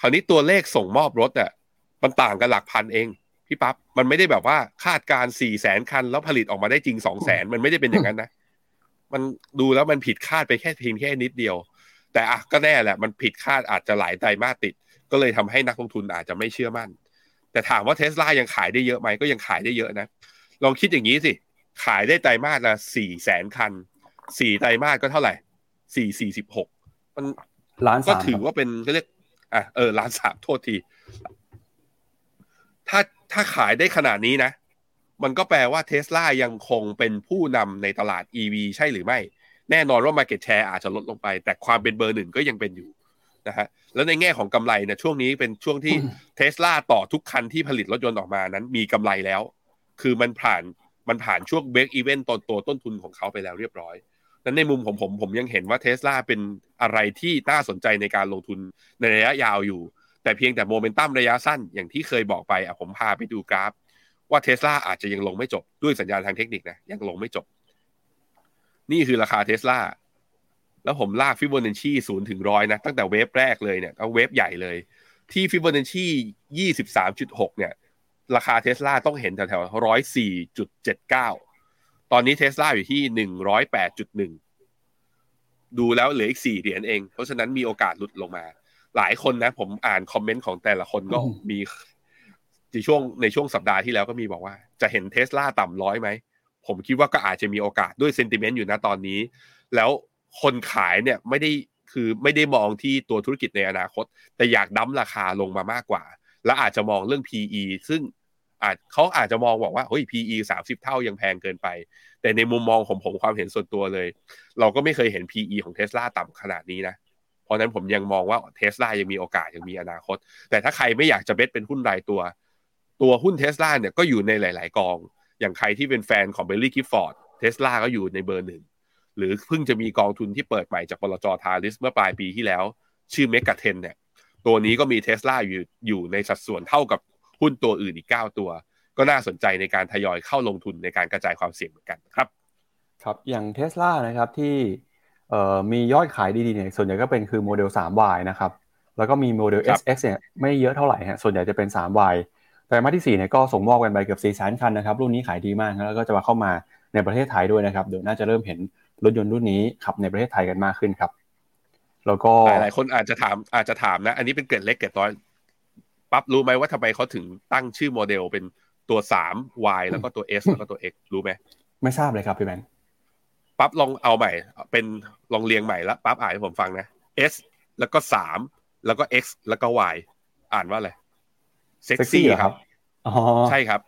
คราวนี้ตัวเลขส่งมอบรถอ่ะมันต่างกันหลักพันเองพี่ปั๊บมันไม่ได้แบบว่าคาดการ 400,000 คันแล้วผลิตออกมาได้จริง 200,000 มันไม่ได้เป็นอย่างนั้นนะ มันดูแล้วมันผิดคาดไปแค่เพียงแค่นิดเดียวแต่อ่ะก็แน่แหละมันผิดคาดอาจจะหลายไตรมาสติดก็เลยทำให้นักลงทุนอาจจะไม่เชื่อมั่นแต่ถามว่า Tesla ยังขายได้เยอะไหมก็ยังขายได้เยอะนะลองคิดอย่างนี้สิขายได้ไตรมาสละ 400,000 คัน4ไตรมาสก็เท่าไหร่446มันล้าน3ก็ถือว่าเป็นเค้าเรียกล้าน3โทษทีถ้าขายได้ขนาดนี้นะมันก็แปลว่า Tesla ยังคงเป็นผู้นำในตลาด EV ใช่หรือไม่แน่นอนว่า market share อาจจะลดลงไปแต่ความเป็นเบอร์1ก็ยังเป็นอยู่นะฮะแล้วในแง่ของกำไรเนี่ยช่วงนี้เป็นช่วงที่ Tesla ต่อทุกคันที่ผลิตรถยนต์ออกมานั้นมีกำไรแล้วคือมันผ่านช่วง break even ตอนตัวต้นทุนของเขาไปแล้วเรียบร้อยนั้นในมุมของผมยังเห็นว่า Tesla เป็นอะไรที่น่าสนใจในการลงทุนในระยะยาวอยู่แต่เพียงแต่โมเมนตัมระยะสั้นอย่างที่เคยบอกไปผมพาไปดูกราฟว่า Tesla อาจจะยังลงไม่จบด้วยสัญญาณทางเทคนิคนะยังลงไม่จบนี่คือราคา Tesla แล้วผมลาก Fibonacci 0ถึง100นะตั้งแต่เวฟแรกเลยเนี่ยก็เวฟใหญ่เลยที่ Fibonacci 23.6 เนี่ยราคา Tesla ต้องเห็นแถวๆ 104.79 ตอนนี้ Tesla อยู่ที่ 108.1 ดูแล้วเหลืออีก4เหรียญเองเพราะฉะนั้นมีโอกาสหลุดลงมาหลายคนนะผมอ่านคอมเมนต์ของแต่ละคนก็มีในช่วงสัปดาห์ที่แล้วก็มีบอกว่าจะเห็น Tesla ต่ำ100 ไหมผมคิดว่าก็อาจจะมีโอกาสด้วยเซนติเมนต์อยู่นะตอนนี้แล้วคนขายเนี่ยไม่ได้มองที่ตัวธุรกิจในอนาคตแต่อยากดั้มราคาลงมามากกว่าและอาจจะมองเรื่อง PE ซึ่งเขาอาจจะมองบอกว่าเฮ้ย PE 30 เท่ายังแพงเกินไปแต่ในมุมมองของผมความเห็นส่วนตัวเลยเราก็ไม่เคยเห็น PE ของ Tesla ต่ำขนาดนี้นะเพราะนั้นผมยังมองว่า Tesla ยังมีโอกาสยังมีอนาคตแต่ถ้าใครไม่อยากจะเบ็ทเป็นหุ้นรายตัวหุ้น Tesla เนี่ยก็อยู่ในหลายๆกองอย่างใครที่เป็นแฟนของเบลลี่คิฟฟอร์ด Tesla ก็อยู่ในเบอร์1หรือเพิ่งจะมีกองทุนที่เปิดใหม่จากบลจ.ทาริสเมื่อปลายปีที่แล้วชื่อเมกะเทนเนี่ยตัวนี้ก็มี Tesla อยู่ในสัดส่วนเท่ากับหุ้นตัวอื่นอีก9ตัวก็น่าสนใจในการทยอยเข้าลงทุนในการกระจายความเสี่ยงเหมือนกันครับครับอย่าง Tesla นะครับที่มียอดขายดีๆเนี่ยส่วนใหญ่ก็เป็นคือโมเดล 3Y นะครับแล้วก็มีโมเดล SX เนี่ยไม่เยอะเท่าไหร่ฮะส่วนใหญ่จะเป็น 3Yไตรมาสที่4เนี่ยก็ส่งมอบกันไปเกือบ 400,000 คันนะครับรุ่นนี้ขายดีมากแล้วก็จะมาเข้ามาในประเทศไทยด้วยนะครับเดี๋ยวน่าจะเริ่มเห็นรถยนต์รุ่นนี้ขับในประเทศไทยกันมากขึ้นครับแล้วก็หลายคนอาจจะถามนะอันนี้เป็นเกร็ดเล็กเกร็ดน้อยปั๊บรู้ไหมว่าทำไมเขาถึงตั้งชื่อโมเดลเป็นตัว 3Y แล้วก็ตัว S แล้วก็ตัว X รู้ไหมไม่ทราบเลยครับพี่แบงค์ปั๊บลองเอาใหม่เป็นลองเรียงใหม่ละปั๊บอ่านให้ผมฟังนะ S แล้วก็3แล้วก็ X แล้วก็ Y อ่านว่าอะไรเซ็กซี่ครับอ๋อใช่ครับ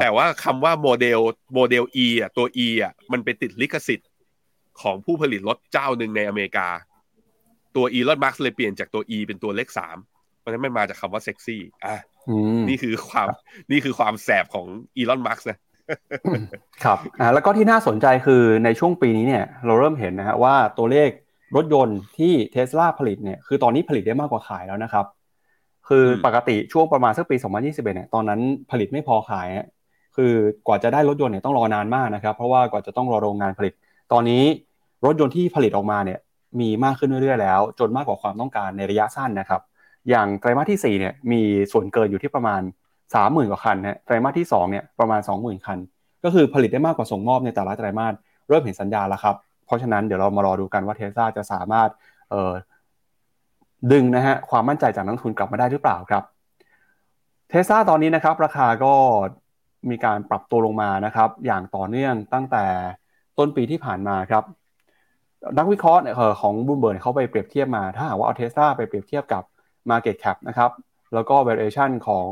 แต่ว่าคำว่าโมเดล E อ่ะตัว E อ่ะมันไปติดลิขสิทธิ์ของผู้ผลิตรถเจ้าหนึ่งในอเมริกาตัว อีลอน มัสก์เลยเปลี่ยนจากตัว E เป็นตัวเลข3เพราะฉะนั้นมันมาจากคำว่าเซ็กซี่นี่คือความแสบของ อีลอน มัสก์นะครับแล้วก็ที่น่าสนใจคือในช่วงปีนี้เนี่ยเราเริ่มเห็นนะฮะว่าตัวเลขรถยนต์ที่ Tesla ผลิตเนี่ยคือตอนนี้ผลิตได้มากกว่าขายแล้วนะครับคือปกติช่วงประมาณสักปี2021เนี่ยตอนนั้นผลิตไม่พอขายคือกว่าจะได้รถยนต์เนี่ยต้องรอนานมากนะครับเพราะว่ากว่าจะต้องรอโรงงานผลิตตอนนี้รถยนต์ที่ผลิตออกมาเนี่ยมีมากขึ้นเรื่อยๆแล้วจนมากกว่าความต้องการในระยะสั้นนะครับอย่างไตรมาสที่4เนี่ยมีส่วนเกินอยู่ที่ประมาณ 30,000 กว่าคันนะไตรมาสที่2เนี่ยประมาณ 20,000 คันก็คือผลิตได้มากกว่าส่งมอบในแต่ละไตรมาสเริ่มเห็นสัญญาณแล้วครับเพราะฉะนั้นเดี๋ยวเรามารอดูกันว่า Tesla จะสามารถดึงนะฮะความมั่นใจจากนักลงทุนกลับมาได้หรือเปล่าครับ Tesla ตอนนี้นะครับราคาก็มีการปรับตัวลงมานะครับอย่างต่อเนื่องตั้งแต่ต้นปีที่ผ่านมาครับนักวิเคราะห์ของ Bloomberg เขาไปเปรียบเทียบมาถ้าหากว่าเอา Tesla ไปเปรียบเทียบกับ Market Cap นะครับแล้วก็ Valuation ของ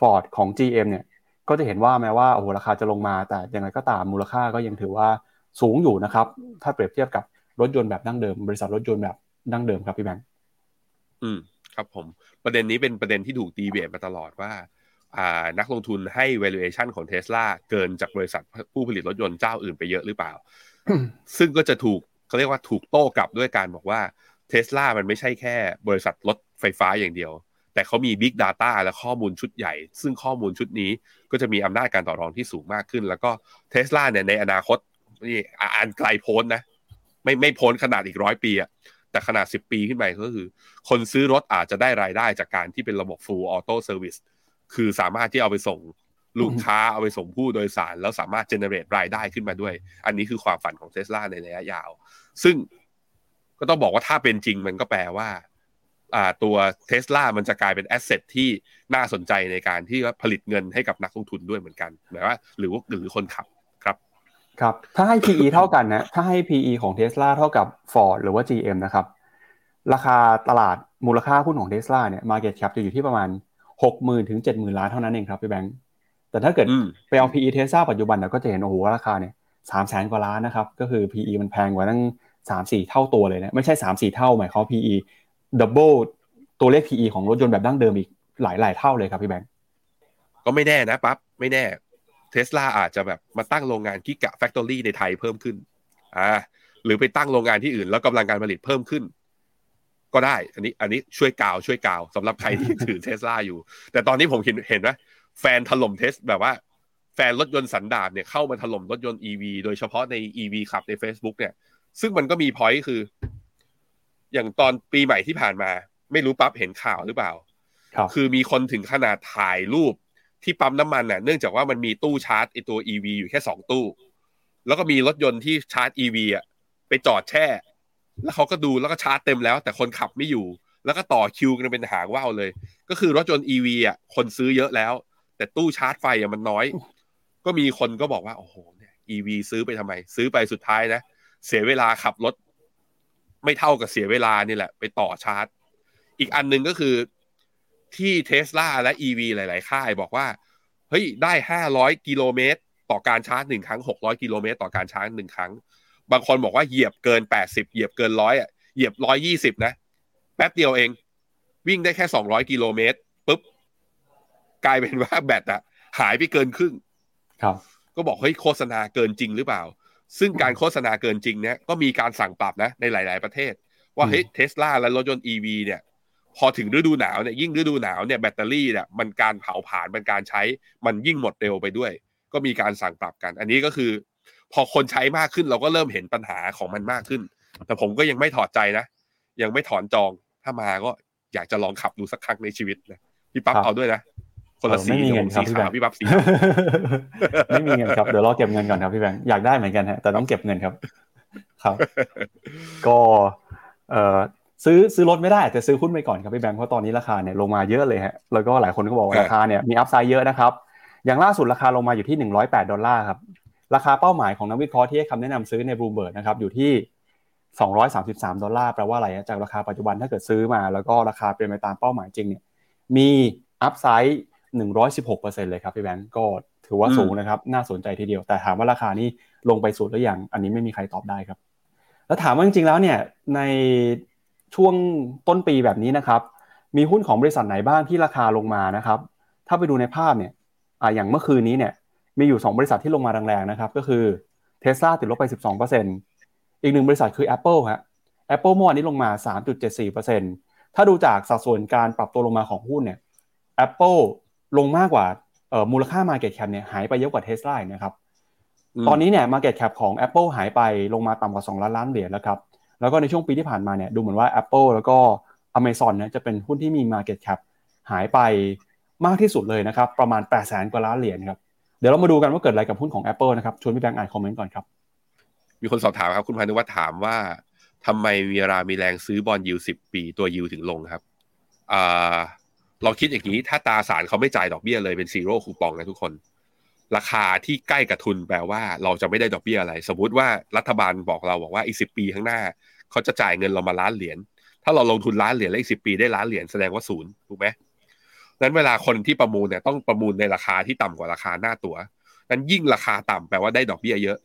Ford ของ GM เนี่ยก็จะเห็นว่าแม้ว่าโอ้โหราคาจะลงมาแต่ยังไงก็ตามมูลค่าก็ยังถือว่าสูงอยู่นะครับถ้าเปรียบเทียบกับรถยนต์แบบดั้งเดิมบริษัทรถยนต์แบบดั้งเดิมครับพี่แบงค์ครับผมประเด็นนี้เป็นประเด็นที่ถูกดีเบตมาตลอดว่านักลงทุนให้ valuation ของ Tesla เกินจากบริษัทผู้ผลิตรถยนต์เจ้าอื่นไปเยอะหรือเปล่า ซึ่งก็จะถูกเขาเรียกว่าถูกโต้กลับด้วยการบอกว่า Tesla มันไม่ใช่แค่บริษัทรถไฟฟ้าอย่างเดียวแต่เขามี Big Data และข้อมูลชุดใหญ่ซึ่งข้อมูลชุดนี้ก็จะมีอำนาจการต่อรองที่สูงมากขึ้นแล้วก็ Tesla เนี่ยในอนาคตนี่อ่านไกลโพ้นนะไม่โพ้นขนาดอีก100ปีอะแต่ขนาด10ปีขึ้นไปก็คือคนซื้อรถอาจจะได้รายได้จากการที่เป็นระบบ Full Auto Service คือสามารถที่เอาไปส่ง ลูกค้าเอาไปส่งผู้โดยสารแล้วสามารถเจเนเรตรายได้ขึ้นมาด้วยอันนี้คือความฝันของ Tesla ในระยะยาวซึ่งก็ต้องบอกว่าถ้าเป็นจริงมันก็แปลว่าตัว Tesla มันจะกลายเป็นแอสเซทที่น่าสนใจในการที่ผลิตเงินให้กับนักลงทุนด้วยเหมือนกันหมายว่าหรือคนขับครับครับถ้าให้ PE เท่ากันนะถ้าให้ PE ของ Tesla เท่ากับ Ford หรือว่า GM นะครับราคาตลาดมูลค่าหุ้นของ Tesla เนี่ย Market Cap จะอยู่ที่ประมาณ 60,000 ถึง 70,000 ล้านเท่านั้นเองครับพี่แบงค์แต่ถ้าเกิดไปเอา PE Tesla ปัจจุบันเนี่ยก็จะเห็นโอ้โหราคาเนี่ย 300,000 กว่าล้านนะครับก็คือ PE มันแพงกว่าตั้ง 3-4 เท่าตัวเลยนะไม่ใช่ 3-4 เท่าหมายความ PE double ตัวเลข PE ของรถยนต์แบบดั้งเดิมอีกหลายๆเท่าเลยครับพี่แบงค์ก็ไม่แน่นะปั๊บไม่แน่ Tesla อาจจะแบบมาตั้งโรงงานกิกะแฟคทอรี่ในไทยเพิ่มขึ้นหรือไปตั้งโรงงานที่อื่นแล้วกำลังการผลิตเพิ่มขึ้นก็ได้อันนี้ช่วยกาวสำหรับใครที่ถือ Tesla อยู่แต่ตอนนี้ผมเห็นว่าแฟนถล่มเทสแบบว่าแฟนรถยนต์สันดาปเนี่ยเข้ามาถล่มรถยนต์ EV โดยเฉพาะใน EV ขับใน Facebook เนี่ยซึ่งมันก็มี point คืออย่างตอนปีใหม่ที่ผ่านมาไม่รู้ปั๊บเห็นข่าวหรือเปล่าคือมีคนถึงขนาดถ่ายรูปที่ปั๊มน้ำมันน่ะเนื่องจากว่ามันมีตู้ชาร์จไอตัว EV อยู่แค่2ตู้แล้วก็มีรถยนต์ที่ชาร์จ EV อ่ะไปจอดแช่แล้วเขาก็ดูแล้วก็ชาร์จเต็มแล้วแต่คนขับไม่อยู่แล้วก็ต่อคิวกันเป็นหางว่าวเลยก็คือรถยนต์ EV อ่ะคนซื้อเยอะแล้วแต่ตู้ชาร์จไฟอ่ะมันน้อยก็มีคนก็บอกว่าโอ้โหเนี่ย EV ซื้อไปทำไมซื้อไปสุดท้ายนะเสียเวลาขับรถไม่เท่ากับเสียเวลานี่แหละไปต่อชาร์จอีกอันนึงก็คือที่ Tesla และ EV หลายๆค่ายบอกว่าเฮ้ยได้500กิโลเมตรต่อการชาร์จ1ครั้ง600กิโลเมตรต่อการชาร์จ1ครั้งบางคนบอกว่าเหยียบเกิน80เหยียบเกิน100อ่ะเหยียบ120นะแป๊บเดียวเองวิ่งได้แค่200กิโลเมตรปึ๊บกลายเป็นว่าแบตอ่ะหายไปเกินครึ่งครับก็บอกเฮ้ยโฆษณาเกินจริงหรือเปล่าซึ่งการโฆษณาเกินจริงเนี่ยก็มีการสั่งปรับนะในหลายๆประเทศว่าเฮ้ย Tesla และรถยนต์ EV เนี่ยพอถึงฤดูหนาวเนี่ยยิ่งฤดูหนาวเนี่ยแบตเตอรี่เนี่ยมันการเผาผลาญมันการใช้มันยิ่งหมดเร็วไปด้วยก็มีการสั่งปรับกันอันนี้ก็คือพอคนใช้มากขึ้นเราก็เริ่มเห็นปัญหาของมันมากขึ้นแต่ผมก็ยังไม่ถอดใจนะยังไม่ถอนจองถ้ามาก็อยากจะลองขับดูสักครั้งในชีวิตนะพี่ปั๊บเอาด้วยนะคนละสีผมสีขาวพี่ปั๊บสีไม่มีเงินครับเดี๋ยวรอเก็บเงินก่อนครับพี่แบงค์อยากได้เหมือนกันฮะแต่ต้องเก็บเงินครับครับก็ซื้อรถไม่ได้อาจจะซื้อหุ้นไปก่อนครับพี่แบงค์เพราะตอนนี้ราคาเนี่ยลงมาเยอะเลยฮะแล้วก็หลายคนก็บอกว่าราคาเนี่ยมีอัพไซด์เยอะนะครับอย่างล่าสุดราคาลงมาอยู่ที่$108ครับราคาเป้าหมายของนักวิเคราะห์ที่ให้คำแนะนำซื้อใน Bloomberg นะครับอยู่ที่$233แปลว่าอะไรจากราคาปัจจุบันถ้าเกิดซื้อมาแล้วก็ราคาเป็นไปตามเป้าหมายจริงเนี่ยมีอัพไซด์116%เลยครับพี่แบงค์ก็ถือว่าสูงนะครับน่าสนใจทีเดียวแต่ถามว่าราคานี้ลงไปสุดหรือยังอันนี้ไม่มีใครตอบได้ครับแล้วถามว่าจริงๆแล้วเนี่ยในช่วงต้นปีแบบนี้นะครับมีหุ้นของบริษัทไหนบ้างที่ราคาลงมานะครับถ้าไปดูในภาพเนี่ยอย่างเมื่อคืนนี้เนี่ยมีอยู่2บริษัทที่ลงมาแรงๆนะครับก็คือ Tesla ติดลบไป 12% อีก1บริษัทคือ Apple ฮะ Apple เมื่อวานนี้ลงมา 3.74% ถ้าดูจากสัดส่วนการปรับตัวลงมาของหุ้นเนี่ย Apple ลงมากกว่ามูลค่า market cap เนี่ยหายไปเยอะกว่า Tesla นะครับตอนนี้เนี่ย market cap ของ Apple หายไปลงมาต่ำกว่า$2 ล้านแล้วครับแล้วก็ในช่วงปีที่ผ่านมาเนี่ยดูเหมือนว่า Apple แล้วก็ Amazon นะจะเป็นหุ้นที่มี market cap หายไปมากที่สุดเลยนะครับประมาณ$800,000 กว่าล้านครับเดี๋ยวเรามาดูกันว่าเกิดอะไรกับหุ้นของ Apple นะครับชวนพี่แบงค์อ่านคอมเมนต์ก่อนครับมีคนสอบถามครับคุณพานุวัฒน์ถามว่าทำไมเวลามีแรงซื้อบอนด์ยิลด์10ปีตัวยิลด์ถึงลงครับเราคิดอย่างนี้ถ้าตราสารเขาไม่จ่ายดอกเบี้ยเลยเป็น0คูปองนะทุกคนราคาที่ใกล้กับทุนแปลว่าเราจะไม่ได้ดอกเบี้ยอะไรสมมุติว่ารัฐบาลบอกเราบอกว่าอีก10ปีข้างหน้าเขาจะจ่ายเงินเรามา$1 ล้านถ้าเราลงทุน$1 ล้านแล้วอีก10ปีได้$1 ล้านแสดงว่า0ถูกมั้ยนั้นเวลาคนที่ประมูลเนี่ยต้องประมูลในราคาที่ต่ำกว่าราคาหน้าตั๋วนั้นยิ่งราคาต่ำแปลว่าได้ดอกเบี้ยเยอะ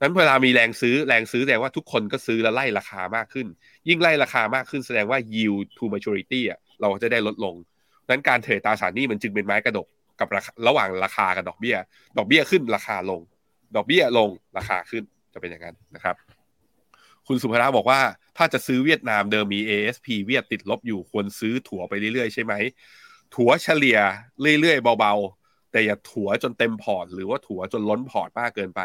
นั้นเวลามีแรงซื้อแสดงว่าทุกคนก็ซื้อแล้วไล่ราคามากขึ้นยิ่งไล่ราคามากขึ้นแสดงว่า yield to maturity อ่ะเราจะได้ลดลงนั้นการเทรดตราสารหนี้มันจึงเป็นไม้กระดกกับระหว่างราคากับดอกเบี้ยขึ้นราคาลงดอกเบี้ยลงราคาขึ้นจะเป็นอย่างนั้นนะครับคุณสุภราบอกว่าถ้าจะซื้อเวียดนามเดิมมี ASP เวียดติดลบอยู่ควรซื้อถั่วไปเรื่อยๆใช่ไหมถั่วเฉลี่ยเรื่อยๆเบาๆแต่อย่าถั่วจนเต็มพอร์ตหรือว่าถั่วจนล้นพอร์ตมากเกินไป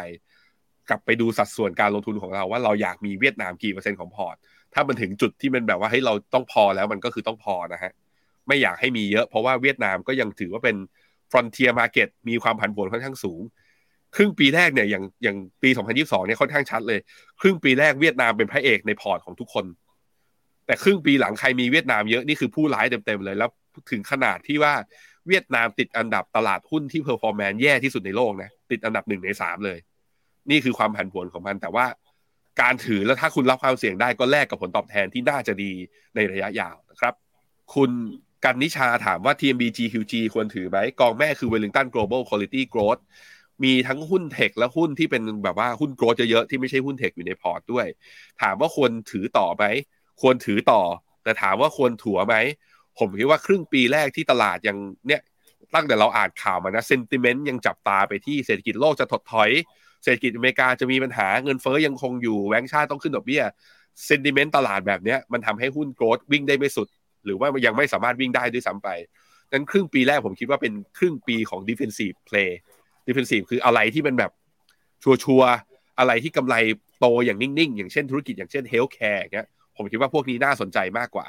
กลับไปดูสัดส่วนการลงทุนของเราว่าเราอยากมีเวียดนามกี่เปอร์เซ็นต์ของพอร์ตถ้ามันถึงจุดที่มันแบบว่าให้เราต้องพอแล้วมันก็คือต้องพอนะฮะไม่อยากให้มีเยอะเพราะว่าเวียดนามก็ยังถือว่าเป็น Frontier Market มีความผันผวนค่อนข้างสูงครึ่งปีแรกเนี่ยอย่างปี2022เนี่ยค่อนข้างชัดเลยครึ่งปีแรกเวียดนามเป็นพระเอกในพอร์ตของทุกคนแต่ครึ่งปีหลังใครมีเวียดนามเยอะนี่คือผู้ร้ายเต็มๆเลยแล้วถึงขนาดที่ว่าเวียดนามติดอันดับตลาดหุ้นที่เพอร์ฟอร์แมนซ์แย่ที่สุดในโลกนะติดอันดับ1ใน3เลยนี่คือความผันผวนของมันแต่ว่าการถือแล้วถ้าคุณรับความเสี่ยงได้ก็แลกกับผลตอบแทนที่น่าจะดีในระยะยาวนะครับคุณกันนิชาถามว่า TMB GQG ควรถือไหมกองแม่คือ Wellington Global Quality Growth มีทั้งหุ้นเทคและหุ้นที่เป็นแบบว่าหุ้นโกรทเยอะๆที่ไม่ใช่หุ้นเทคอยู่ในพอร์ตด้วยถามว่าควรถือต่อไหมควรถือต่อแต่ถามว่าควรถัวไหมผมคิดว่าครึ่งปีแรกที่ตลาดยังเนี่ยตั้งแต่เราอ่านข่าวมานะเซนติเมนต์ยังจับตาไปที่เศรษฐกิจโลกจะถดถอยเศรษฐกิจอเมริกาจะมีปัญหาเงินเฟ้อยังคงอยู่แบงก์ชาติต้องขึ้นดอกเบี้ยเซนติเมนต์ตลาดแบบนี้มันทำให้หุ้นโกรทวิ่งได้ไม่สุดหรือว่ายังไม่สามารถวิ่งได้ด้วยซ้ำไปงั้นครึ่งปีแรกผมคิดว่าเป็นครึ่งปีของ defensive play defensive คืออะไรที่มันแบบชัวร์ๆอะไรที่กำไรโตอย่างนิ่งๆอย่างเช่นธุรกิจอย่างเช่น healthcare เงี้ยผมคิดว่าพวกนี้น่าสนใจมากกว่า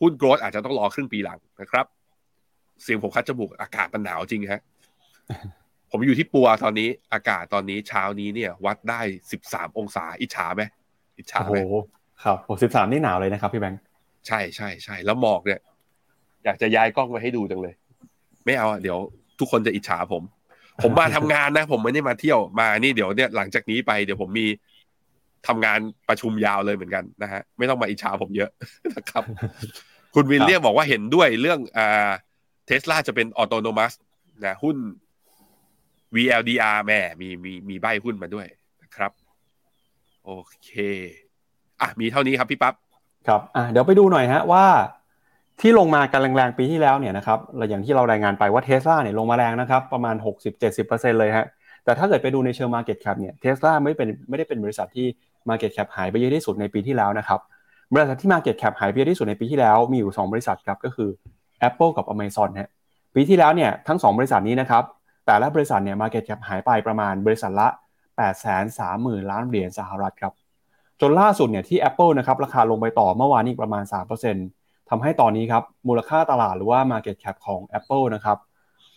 หุ้นโกรทอาจจะต้องรอครึ่งปีหลังนะครับเสียงผมคัดจมูกอากาศมันหนาวจริงฮะผมอยู่ที่ปัวตอนนี้อากาศตอนนี้เช้านี้เนี่ยวัดได้13องศาอิจฉาไหมอิจฉาไหมโอ้โหครับ13นี่หนาวเลยนะครับพี่แบงค์ใช่ๆๆแล้วหมอกเนี่ยอยากจะย้ายกล้องมาให้ดูจังเลยไม่เอาเดี๋ยวทุกคนจะอิจฉาผมมาทำงานนะผมไม่ได้มาเที่ยวมานี่เดี๋ยวเนี่ยหลังจากนี้ไปเดี๋ยวผมมีทำงานประชุมยาวเลยเหมือนกันนะฮะไม่ต้องมาอิจฉาผมเยอะนะครับคุณวิลเลียมบอกว่าเห็นด้วยเรื่องTesla จะเป็นออโตโนมัสนะหุ้น VLDR แหมมีใบ้หุ้นมาด้วยนะครับโอเคอ่ะมีเท่านี้ครับพี่ปั๊บครับเดี๋ยวไปดูหน่อยฮะว่าที่ลงมากันแรงๆปีที่แล้วเนี่ยนะครับอย่างที่เรารายงานไปว่า Tesla เนี่ยลงมาแรงนะครับประมาณ 60-70% เลยฮะแต่ถ้าเกิดไปดูในเชิง market cap เนี่ย Tesla ไม่ได้เป็นบริษัทที่ market cap หายไปเยอะที่สุดในปีที่แล้วนะครับบริษัทที่ market cap หายไปเยอะที่สุดในปีที่แล้วมีอยู่2บริษัทครับก็คือ Apple กับ Amazon ฮะปีที่แล้วเนี่ยทั้ง2บริษัทนี้นะครับแต่ละบริษัทเนี่ย market cap หายไปประมาณบริษัทละ 830,000 ล้านเหรียญสหรัฐครับจนล่าสุดเนี่ยที่ Apple นะครับราคาลงไปต่อเมื่อวานนี้ประมาณ 3% ทำให้ตอนนี้ครับมูลค่าตลาดหรือว่า market cap ของ Apple นะครับ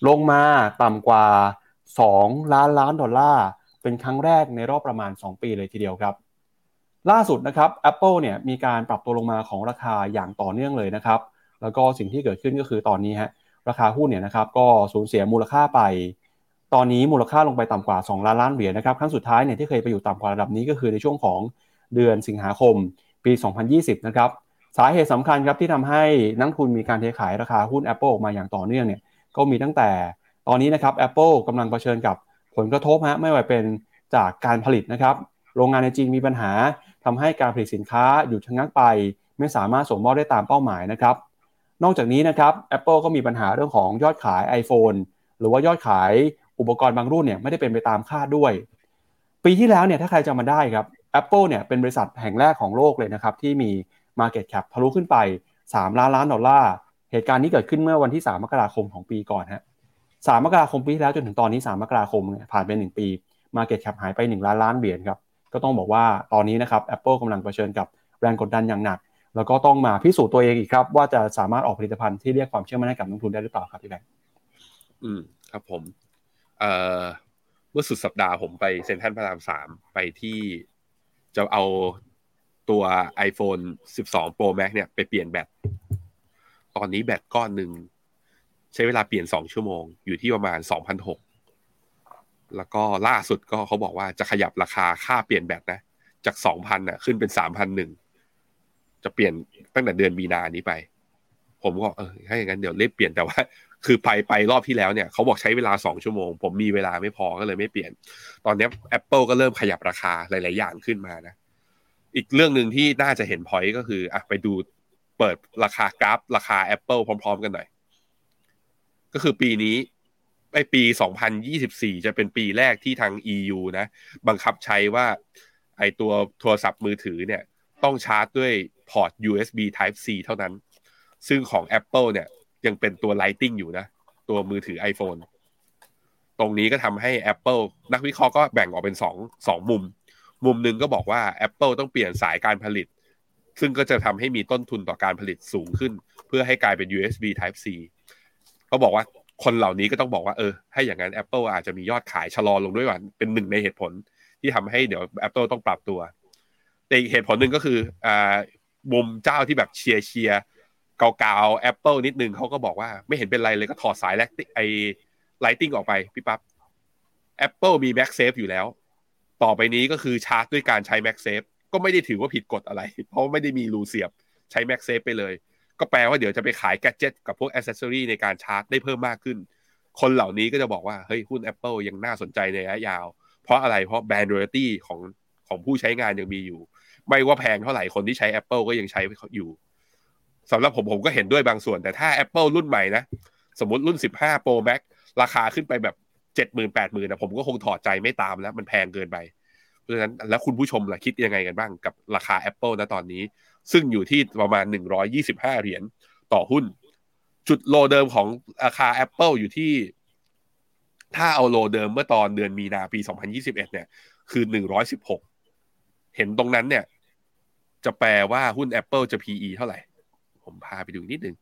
ลงมาต่ำกว่า$2 ล้านเป็นครั้งแรกในรอบประมาณ2ปีเลยทีเดียวครับล่าสุดนะครับ Apple เนี่ยมีการปรับตัวลงมาของราคาอย่างต่อเนื่องเลยนะครับแล้วก็สิ่งที่เกิดขึ้นก็คือตอนนี้ฮะราคาหุ้นเนี่ยนะครับก็สูญเสียมูลค่าไปตอนนี้มูลค่าลงไปต่ำกว่า$2 ล้านนะครับครั้งสุดท้ายเนี่ยที่เคยไปอยู่ต่ำกว่าระดับนี้ก็คือในช่วงของเดือนสิงหาคมปี2020นะครับสาเหตุสำคัญครับที่ทำให้นักทุนมีการเทขายราคาหุ้น Apple ออกมาอย่างต่อเนื่องเนี่ยก็มีตั้งแต่ตอนนี้นะครับ Apple กำลังเผชิญกับผลกระทบฮะไม่ว่าเป็นจากการผลิตนะครับโรงงานในจีนมีปัญหาทำให้การผลิตสินค้าหยุดชะงักไปไม่สามารถส่งมอบได้ตามเป้าหมายนะครับนอกจากนี้นะครับ Apple ก็มีปัญหาเรื่องของยอดขาย iPhone หรือว่ายอดขายอุปกรณ์บางรุ่นเนี่ยไม่ได้เป็นไปตามคาดด้วยปีที่แล้วเนี่ยถ้าใครจำมาได้ครับ Apple เนี่ยเป็นบริษัทแห่งแรกของโลกเลยนะครับที่มี market cap ทะลุขึ้นไป$3 ล้านเหตุการณ์นี้เกิดขึ้นเมื่อวันที่3มกราคมของปีก่อนฮะ3มกราคมปีที่แล้วจนถึงตอนนี้3มกราคมผ่านไป1ปี market cap หายไป$1 ล้านครับก็ต้องบอกว่าตอนนี้นะครับ Apple กำลังเผชิญกับแรงกดดันอย่างหนักแล้วก็ต้องมาพิสูจน์ตัวเองอีกครับว่าจะสามารถออกผลิตภัณฑ์ที่เรียกความเชื่อมั่นให้กับนักทุนได้หรือเปล่าครับพี่แบงค์ครับผมเมื่อสุดสัปดาห์ผมไปเซ็นทรัลพระราม3ไปที่จะเอาตัว iPhone 12 Pro Max เนี่ยไปเปลี่ยนแบตตอนนี้แบตก้อนนึงใช้เวลาเปลี่ยน2ชั่วโมงอยู่ที่ประมาณ 2,600 แล้วก็ล่าสุดก็เขาบอกว่าจะขยับราคาค่าเปลี่ยนแบตนะจาก 2,000 น่ะขึ้นเป็น 3,100 จะเปลี่ยนตั้งแต่เดือนมีนานี้ไปผมก็ถ้าอย่างนั้นเดี๋ยวรีบเปลี่ยนแต่ว่าคือไปรอบที่แล้วเนี่ยเขาบอกใช้เวลา2ชั่วโมงผมมีเวลาไม่พอก็เลยไม่เปลี่ยนตอนนี้ Apple ก็เริ่มขยับราคาหลายๆอย่างขึ้นมานะอีกเรื่องนึงที่น่าจะเห็น point ก็คือไปดูเปิดราคากราฟราคา Apple พร้อมๆกันหน่อยก็คือปีนี้ไอ้ปี2024จะเป็นปีแรกที่ทาง EU นะบังคับใช้ว่าไอ้ตัวโทรศัพท์มือถือเนี่ยต้องชาร์จด้วยพอร์ต USB Type C เท่านั้นซึ่งของ Apple เนี่ยยังเป็นตัว Lightning อยู่นะตัวมือถือ iPhone ตรงนี้ก็ทำให้ Apple นักวิเคราะห์ก็แบ่งออกเป็น2มุมนึงก็บอกว่า Apple ต้องเปลี่ยนสายการผลิตซึ่งก็จะทำให้มีต้นทุนต่อการผลิตสูงขึ้นเพื่อให้กลายเป็น USB Type Cก็บอกว่า คนเหล่านี้ก็ต้องบอกว่าให้อย่างนั้น Apple อาจจะมียอดขายชะลอลงด้วยว่าเป็นหนึ่งในเหตุผลที่ทำให้เดี๋ยว Apple ต้องปรับตัวแต่อีกเหตุผลหนึ่งก็คือมุมเจ้าที่แบบเชียร์เก่าๆ Apple นิดนึงเขาก็บอกว่าไม่เห็นเป็นไรเลยก็ถอดสายไลติ้งออกไปพี่ปั๊บ Apple มี MagSafe อยู่แล้วต่อไปนี้ก็คือชาร์จด้วยการใช้ MagSafe ก็ไม่ได้ถือว่าผิดกฎอะไรเพราะไม่ได้มีรูเสียบใช้ MagSafe ไปเลยก็แปลว่าเดี๋ยวจะไปขายแกดเจ็ตกับพวกแอคเซสซอรีในการชาร์จได้เพิ่มมากขึ้นคนเหล่านี้ก็จะบอกว่าเฮ้ยหุ้น Apple ยังน่าสนใจในระยะยาวเพราะอะไรเพราะแบรนด์ลอยัลตี้ของผู้ใช้งานยังมีอยู่ไม่ว่าแพงเท่าไหร่คนที่ใช้ Apple ก็ยังใช้อยู่สำหรับผมก็เห็นด้วยบางส่วนแต่ถ้า Apple รุ่นใหม่นะสมมุติรุ่น15 Pro Max ราคาขึ้นไปแบบ 70,000 80,000 นะผมก็คงถอดใจไม่ตามแล้วมันแพงเกินไปเพราะฉะนั้นแล้วคุณผู้ชมล่ะคิดยังไงกันบ้างกับราคา Apple ณตอนนี้ซึ่งอยู่ที่ประมาณ125เหรียญต่อหุ้นจุดโลเดิมของราคา Apple อยู่ที่ถ้าเอาโลเดิมเมื่อตอนเดือนมีนาปี2021เนี่ยคือ116เห็นตรงนั้นเนี่ยจะแปลว่าหุ้น Apple จะ PE เท่าไหร่ผมพาไปดูนิดนึง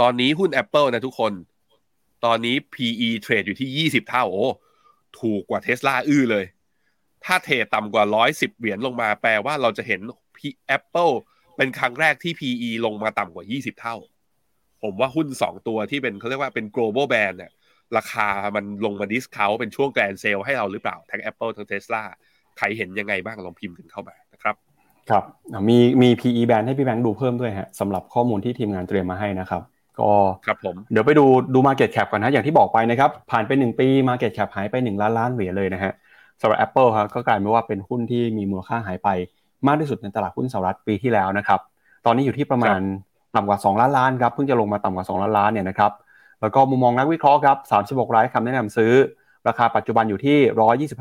ตอนนี้หุ้น Apple นะทุกคนตอนนี้ PE เทรดอยู่ที่20เท่าโอ้ถูกกว่า Tesla เลยถ้าเทรดต่ำกว่า110เหรียญลงมาแปลว่าเราจะเห็น Apple เป็นครั้งแรกที่ PE ลงมาต่ำกว่า20เท่าผมว่าหุ้น2ตัวที่เป็นเขาเรียกว่าเป็น global brand เนี่ยราคามันลงมาดิสเคาท์เป็นช่วงแกรนด์เซลให้เราหรือเปล่าทั้ง Apple ทั้ง Tesla ใครเห็นยังไงบ้างลองพิมพ์กันเข้ามานะครับครับมี PE band ให้พี่แบงค์ดูเพิ่มด้วยฮะสำหรับข้อมูลที่ทีมงานเตรียมมาให้นะครับก็ครับผมเดี๋ยวไปดู market cap ก่อนนะอย่างที่บอกไปนะครับผ่านไป1ปี market cap หายไป1ล้านล้านเหรียญเลยนะฮะสำหรับ Apple ครับก็กลายเป็นว่าเป็นหุ้นที่มีมูลค่าหายไปมากที่สุดในตลาดหุ้นสหรัฐปีที่แล้วนะครับตอนนี้อยู่ที่ประมาณต่ำกว่า2ล้านล้านครับเพิ่งจะลงมาต่ำกว่า2ล้านล้านเนี่ยนะครับแล้วก็มุมมองนักวิเคราะห์ครับ36รายคำแนะนำซื้อราคาปัจจุบันอยู่ที่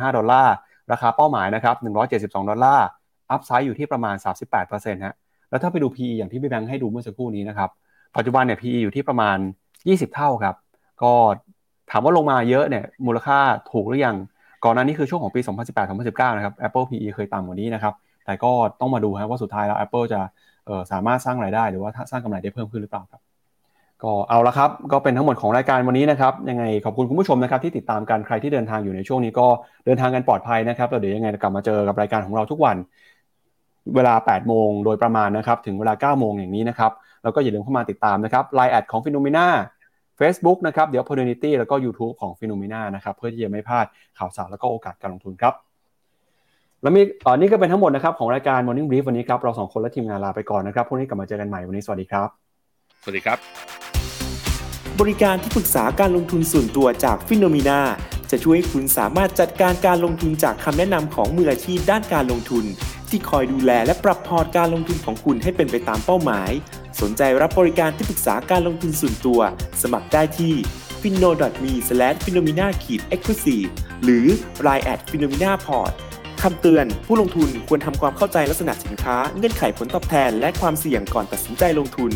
125ดอลลาร์ราคาเป้าหมายนะครับ172ดอลลาร์อัพไซด์อยู่ที่ประมาณ 38% ฮะแล้วถ้าไปดู PE อย่างที่พี่แบงค์ให้ดูเมื่อสักครู่นี้นะครับปัจจุบันเนี่ย PE อยู่ที่ประมาณ20เท่าครับก็ถามว่าลงมาเยอะเนี่ยมูลค่าถูกหรือยังก่อนหน้านี้คือช่วงของปี2018-2019นะครับ Apple PE เคยต่ำกว่านี้นะครับแต่ก็ต้องมาดูฮะว่าสุดท้ายแล้ว Apple จะสามารถสร้างรายได้หรือว่าสร้างกำไรได้เพิ่มขึ้นหรือเปล่าครับก็เอาละครับก็เป็นทั้งหมดของรายการวันนี้นะครับยังไงขอบคุณคุณผู้ชมนะครับที่ติดตามกันใครที่เดินทางอยู่ในช่วงนี้ก็เดินทางกันปลอดภัยนะครับแล้วเดี๋ยวยังไงกลับมาเจอกับรายการของเราทุกวันเวลา 8 โมงโดยประมาณนะครับถึงเวลา 9 โมงอย่างนี้นะครับแล้วก็อย่าลืมเข้ามาติดตามนะครับ LINE @ ของ Phenomena Facebook นะครับเดี๋ยว Opportunity แล้วก็ YouTube ของ Phenomena นะครับเพื่อที่จะไม่พลาดข่าวสารแล้วก็โอกาสการลงทุนครับแล้วมีนี่ก็เป็นทั้งหมดนะครับของรายการ Morning Brief วันนี้ครับเรา2คนและทีมงานลาไปก่อนนะครับพรุ่งนี้กลับมาเจอกันใหม่วันนี้สวัสดีครับสวัสดีครับบริการที่ปรึกษาการลงทุนส่วนตัวจาก Phenomena จะช่วยให้คุณสามารถจัดการการลงทุนจากคำแนะนำของมืออาชีพด้านการลงทุนที่คอยดูแลและปรับพอร์ตการลงทุนของคุณให้เป็นไปตามเป้าหมายสนใจรับบริการที่ปรึกษาการลงทุนส่วนตัวสมัครได้ที่ fino.me/phenomena-exclusive หรือ LINE @phenomenaport คำเตือนผู้ลงทุนควรทำความเข้าใจลักษณะสินค้าเงื่อนไขผลตอบแทนและความเสี่ยงก่อนตัดสินใจลงทุน